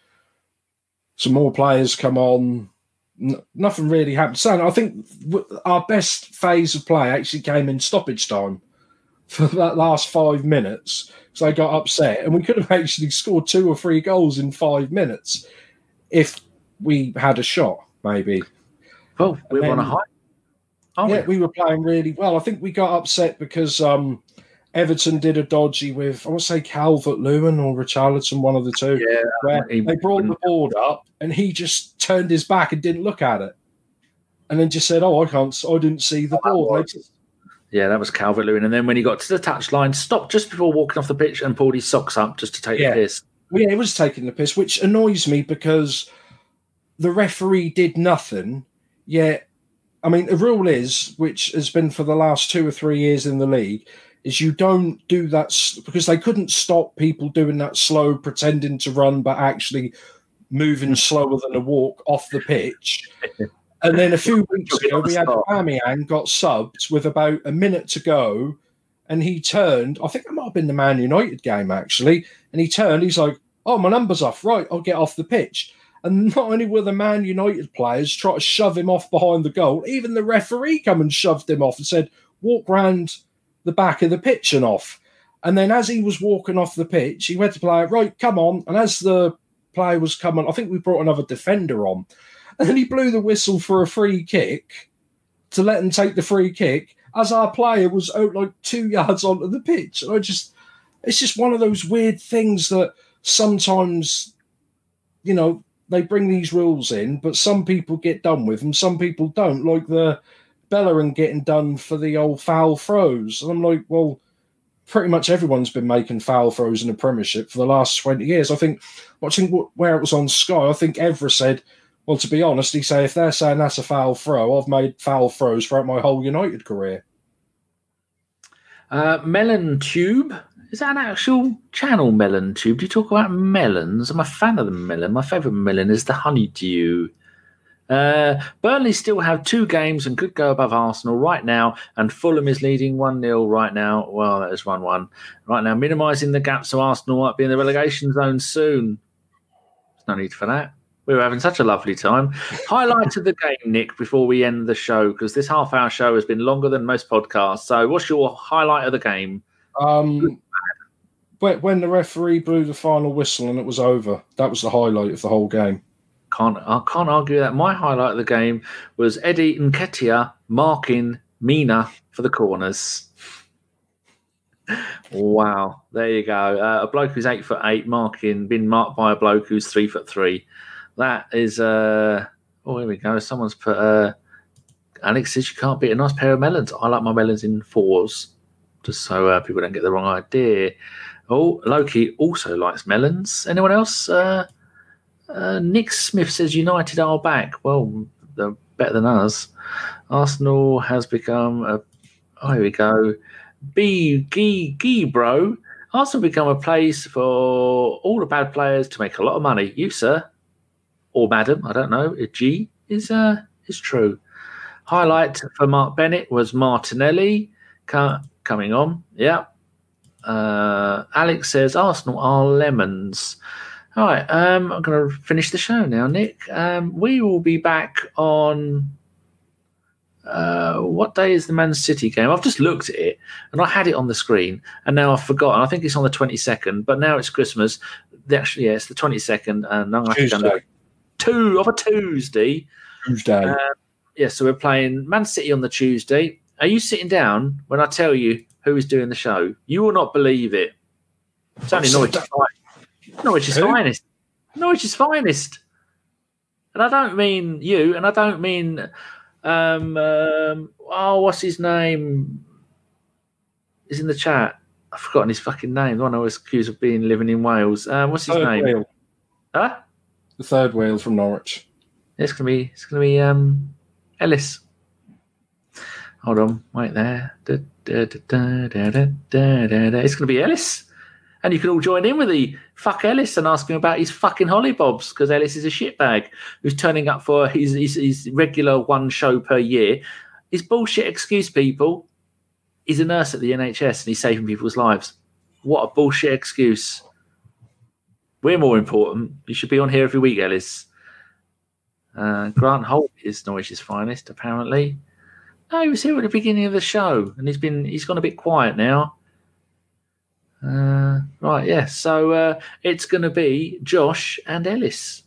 Some more players come on. Nothing really happened. So I think our best phase of play actually came in stoppage time for that last 5 minutes. So they got upset. And we could have actually scored 2 or 3 goals in 5 minutes if we had a shot, maybe. Well, we were on a high. Yeah, we were playing really well. I think we got upset because Everton did a dodgy with, I want to say Calvert-Lewin or Richarlison, one of the two. Yeah, where they brought the board up and he just turned his back and didn't look at it. And then just said, I didn't see the board. Yeah, that was Calvert-Lewin. And then when he got to the touchline, stopped just before walking off the pitch and pulled his socks up just to take the piss. Well, yeah, it was taking the piss, which annoys me because the referee did nothing, yet, I mean, the rule is, which has been for the last 2 or 3 years in the league, is you don't do that because they couldn't stop people doing that slow, pretending to run, but actually moving slower than a walk off the pitch. And then a few weeks ago, we had Aubameyang got subbed with about a minute to go, and he turned, I think it might have been the Man United game, actually, and he turned, he's like, oh, my number's off, right, I'll get off the pitch. And not only were the Man United players try to shove him off behind the goal, even the referee come and shoved him off and said, walk round the back of the pitch and off. And then as he was walking off the pitch, he went to play, right, come on. And as the player was coming, I think we brought another defender on. And then he blew the whistle for a free kick to let him take the free kick as our player was out like 2 yards onto the pitch. And it's just one of those weird things that sometimes, you know, they bring these rules in, but some people get done with them, some people don't, like the Bellerin getting done for the old foul throws. And I'm like, well, pretty much everyone's been making foul throws in the Premiership for the last 20 years. I think, watching where it was on Sky, I think Evra said, well, to be honest, he said, if they're saying that's a foul throw, I've made foul throws throughout my whole United career. Melon Tube. Is that an actual channel, Melon Tube? Do you talk about melons? I'm a fan of the melon. My favourite melon is the honeydew. Burnley still have 2 games and could go above Arsenal right now, and Fulham is leading 1-0 right now. Well, that is 1-1. Right now, minimising the gap so Arsenal might be in the relegation zone soon. There's no need for that. We were having such a lovely time. Highlight of the game, Nick, before we end the show, because this half-hour show has been longer than most podcasts. So what's your highlight of the game? But when the referee blew the final whistle and it was over, that was the highlight of the whole game. I can't argue that. My highlight of the game was Eddie Nketiah marking Mina for the corners. Wow, there you go. A bloke who's 8'8" being marked by a bloke who's 3'3". That is. Here we go. Someone's put. Alex says you can't beat a nice pair of melons. I like my melons in 4s, just so people don't get the wrong idea. Oh, Loki also likes melons. Anyone else? Nick Smith says United are back. Well, they're better than us. Arsenal has become a... Oh, here we go. Bro. Arsenal become a place for all the bad players to make a lot of money. You, sir, or madam, I don't know. G is true. Highlight for Mark Bennett was Martinelli. Coming on, yeah. Alex says Arsenal are lemons. All right, I'm going to finish the show now, Nick. We will be back on what day is the Man City game? I've just looked at it and I had it on the screen and now I've forgotten. I think it's on the 22nd, but now it's Christmas. Actually, yeah, it's the 22nd, and I'm going to do Tuesday. Yeah, so we're playing Man City on the Tuesday. Are you sitting down when I tell you who is doing the show? You will not believe it. It's only Norwich's finest. And I don't mean you, and I don't mean, what's his name? He's in the chat. I've forgotten his fucking name. The one I was accused of being living in Wales. What's his name? Whale. Huh? The third Wales from Norwich. It's gonna be Ellis. Hold on, right there. It's gonna be Ellis. And you can all join in with the fuck Ellis and ask him about his fucking hollybobs, because Ellis is a shitbag who's turning up for his regular one show per year. His bullshit excuse, people, he's a nurse at the NHS and he's saving people's lives. What a bullshit excuse. We're more important. You should be on here every week, Ellis. Grant Holt is Norwich's finest, apparently. No, he was here at the beginning of the show and he's gone a bit quiet now. So it's going to be Josh and Ellis,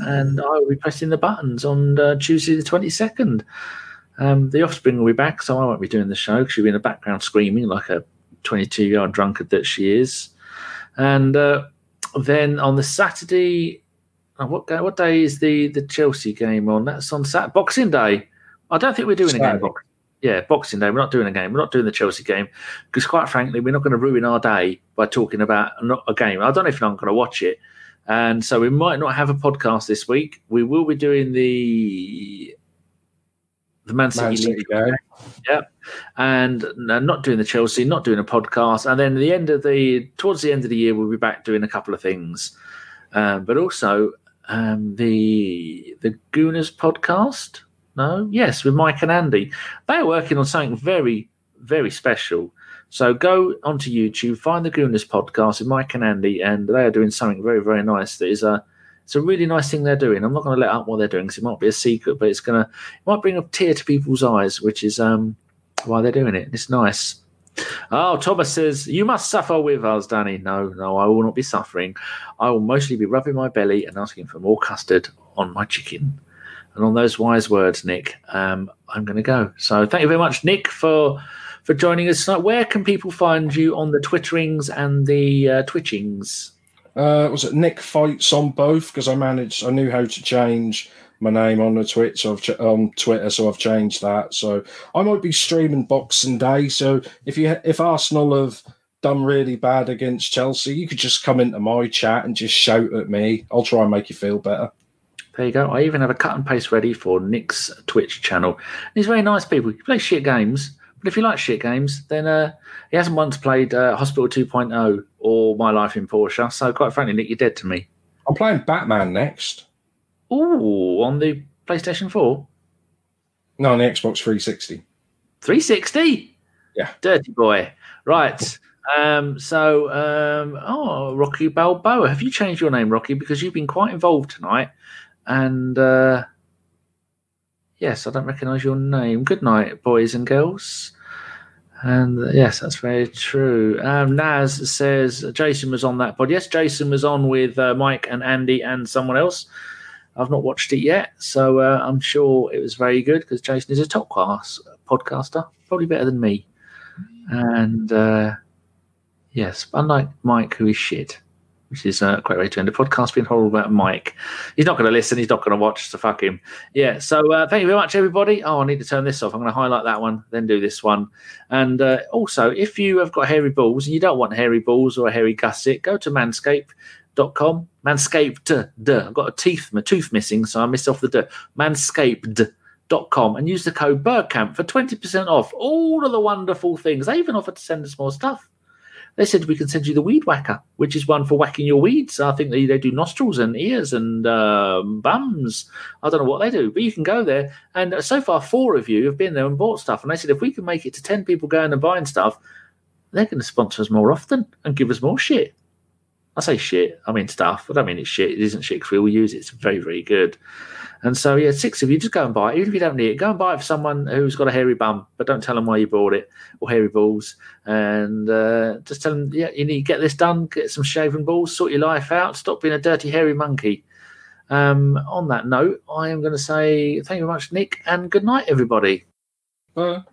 and I will be pressing the buttons on Tuesday the 22nd. The offspring will be back, so I won't be doing the show because she'll be in the background screaming like a 22-year-old drunkard that she is. And then on the Saturday, what day is the Chelsea game on? That's on Saturday, Boxing Day. I don't think we're doing a game. Yeah, Boxing Day. We're not doing a game. We're not doing the Chelsea game because, quite frankly, we're not going to ruin our day by talking about a game. I don't know if I'm going to watch it. And so we might not have a podcast this week. We will be doing the Man City game. Yeah. And not doing the Chelsea, not doing a podcast. And then towards the end of the year, we'll be back doing a couple of things. But also the Gooners podcast. No? Yes, with Mike and Andy. They're working on something very, very special. So go onto YouTube, find the Gooners podcast with Mike and Andy, and they are doing something very, very nice. That is it's a really nice thing they're doing. I'm not going to let up what they're doing because it might be a secret, but it might bring a tear to people's eyes, which is why they're doing it. It's nice. Oh, Thomas says, you must suffer with us, Danny. No, I will not be suffering. I will mostly be rubbing my belly and asking for more custard on my chicken. And on those wise words, Nick, I'm going to go. So thank you very much, Nick, for joining us tonight. Where can people find you on the Twitterings and the Twitchings? Was it Nick Fights on both? Because I knew how to change my name on the Twitch, on Twitter, so I've changed that. So I might be streaming Boxing Day. So if Arsenal have done really bad against Chelsea, you could just come into my chat and just shout at me. I'll try and make you feel better. There you go. I even have a cut and paste ready for Nick's Twitch channel. And he's very nice, people. He plays shit games. But if you like shit games, then he hasn't once played Hospital 2.0 or My Life in Porsche. So quite frankly, Nick, you're dead to me. I'm playing Batman next. Ooh, on the PlayStation 4? No, on the Xbox 360. 360? Yeah. Dirty boy. Right. Rocky Balboa. Have you changed your name, Rocky? Because you've been quite involved tonight. And yes, I don't recognise your name. Good night, boys and girls. And yes, that's very true. Naz says Jason was on that pod. Yes, Jason was on with Mike and Andy and someone else. I've not watched it yet, so I'm sure it was very good because Jason is a top class podcaster, probably better than me. And yes, unlike Mike, who is shit. Which is a great way to end the podcast, being horrible about Mike. He's not going to listen. He's not going to watch, so fuck him. Yeah, so thank you very much, everybody. Oh, I need to turn this off. I'm going to highlight that one, then do this one. And also, if you have got hairy balls and you don't want hairy balls or a hairy gusset, go to manscaped.com. Manscaped. Duh. I've got my tooth missing, so I missed off the duh. Manscaped.com and use the code BirdCamp for 20% off all of the wonderful things. They even offered to send us more stuff. They said we can send you the weed whacker, which is one for whacking your weeds. I think they do nostrils and ears and bums. I don't know what they do, but you can go there. And so far, 4 of you have been there and bought stuff. And they said if we can make it to 10 people going and buying stuff, they're going to sponsor us more often and give us more shit. I say shit. I mean stuff. I don't mean it's shit. It isn't shit because we all use it. It's very, very good. And so, yeah, 6 of you, just go and buy it. Even if you don't need it, go and buy it for someone who's got a hairy bum, but don't tell them why you bought it or hairy balls. And just tell them, yeah, you need to get this done, get some shaven balls, sort your life out, stop being a dirty, hairy monkey. On that note, I am going to say thank you very much, Nick, and good night, everybody. Bye.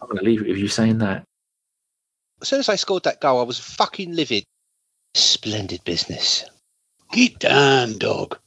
I'm going to leave it with you saying that. As soon as I scored that goal, I was fucking livid. Splendid business. Get down, dog.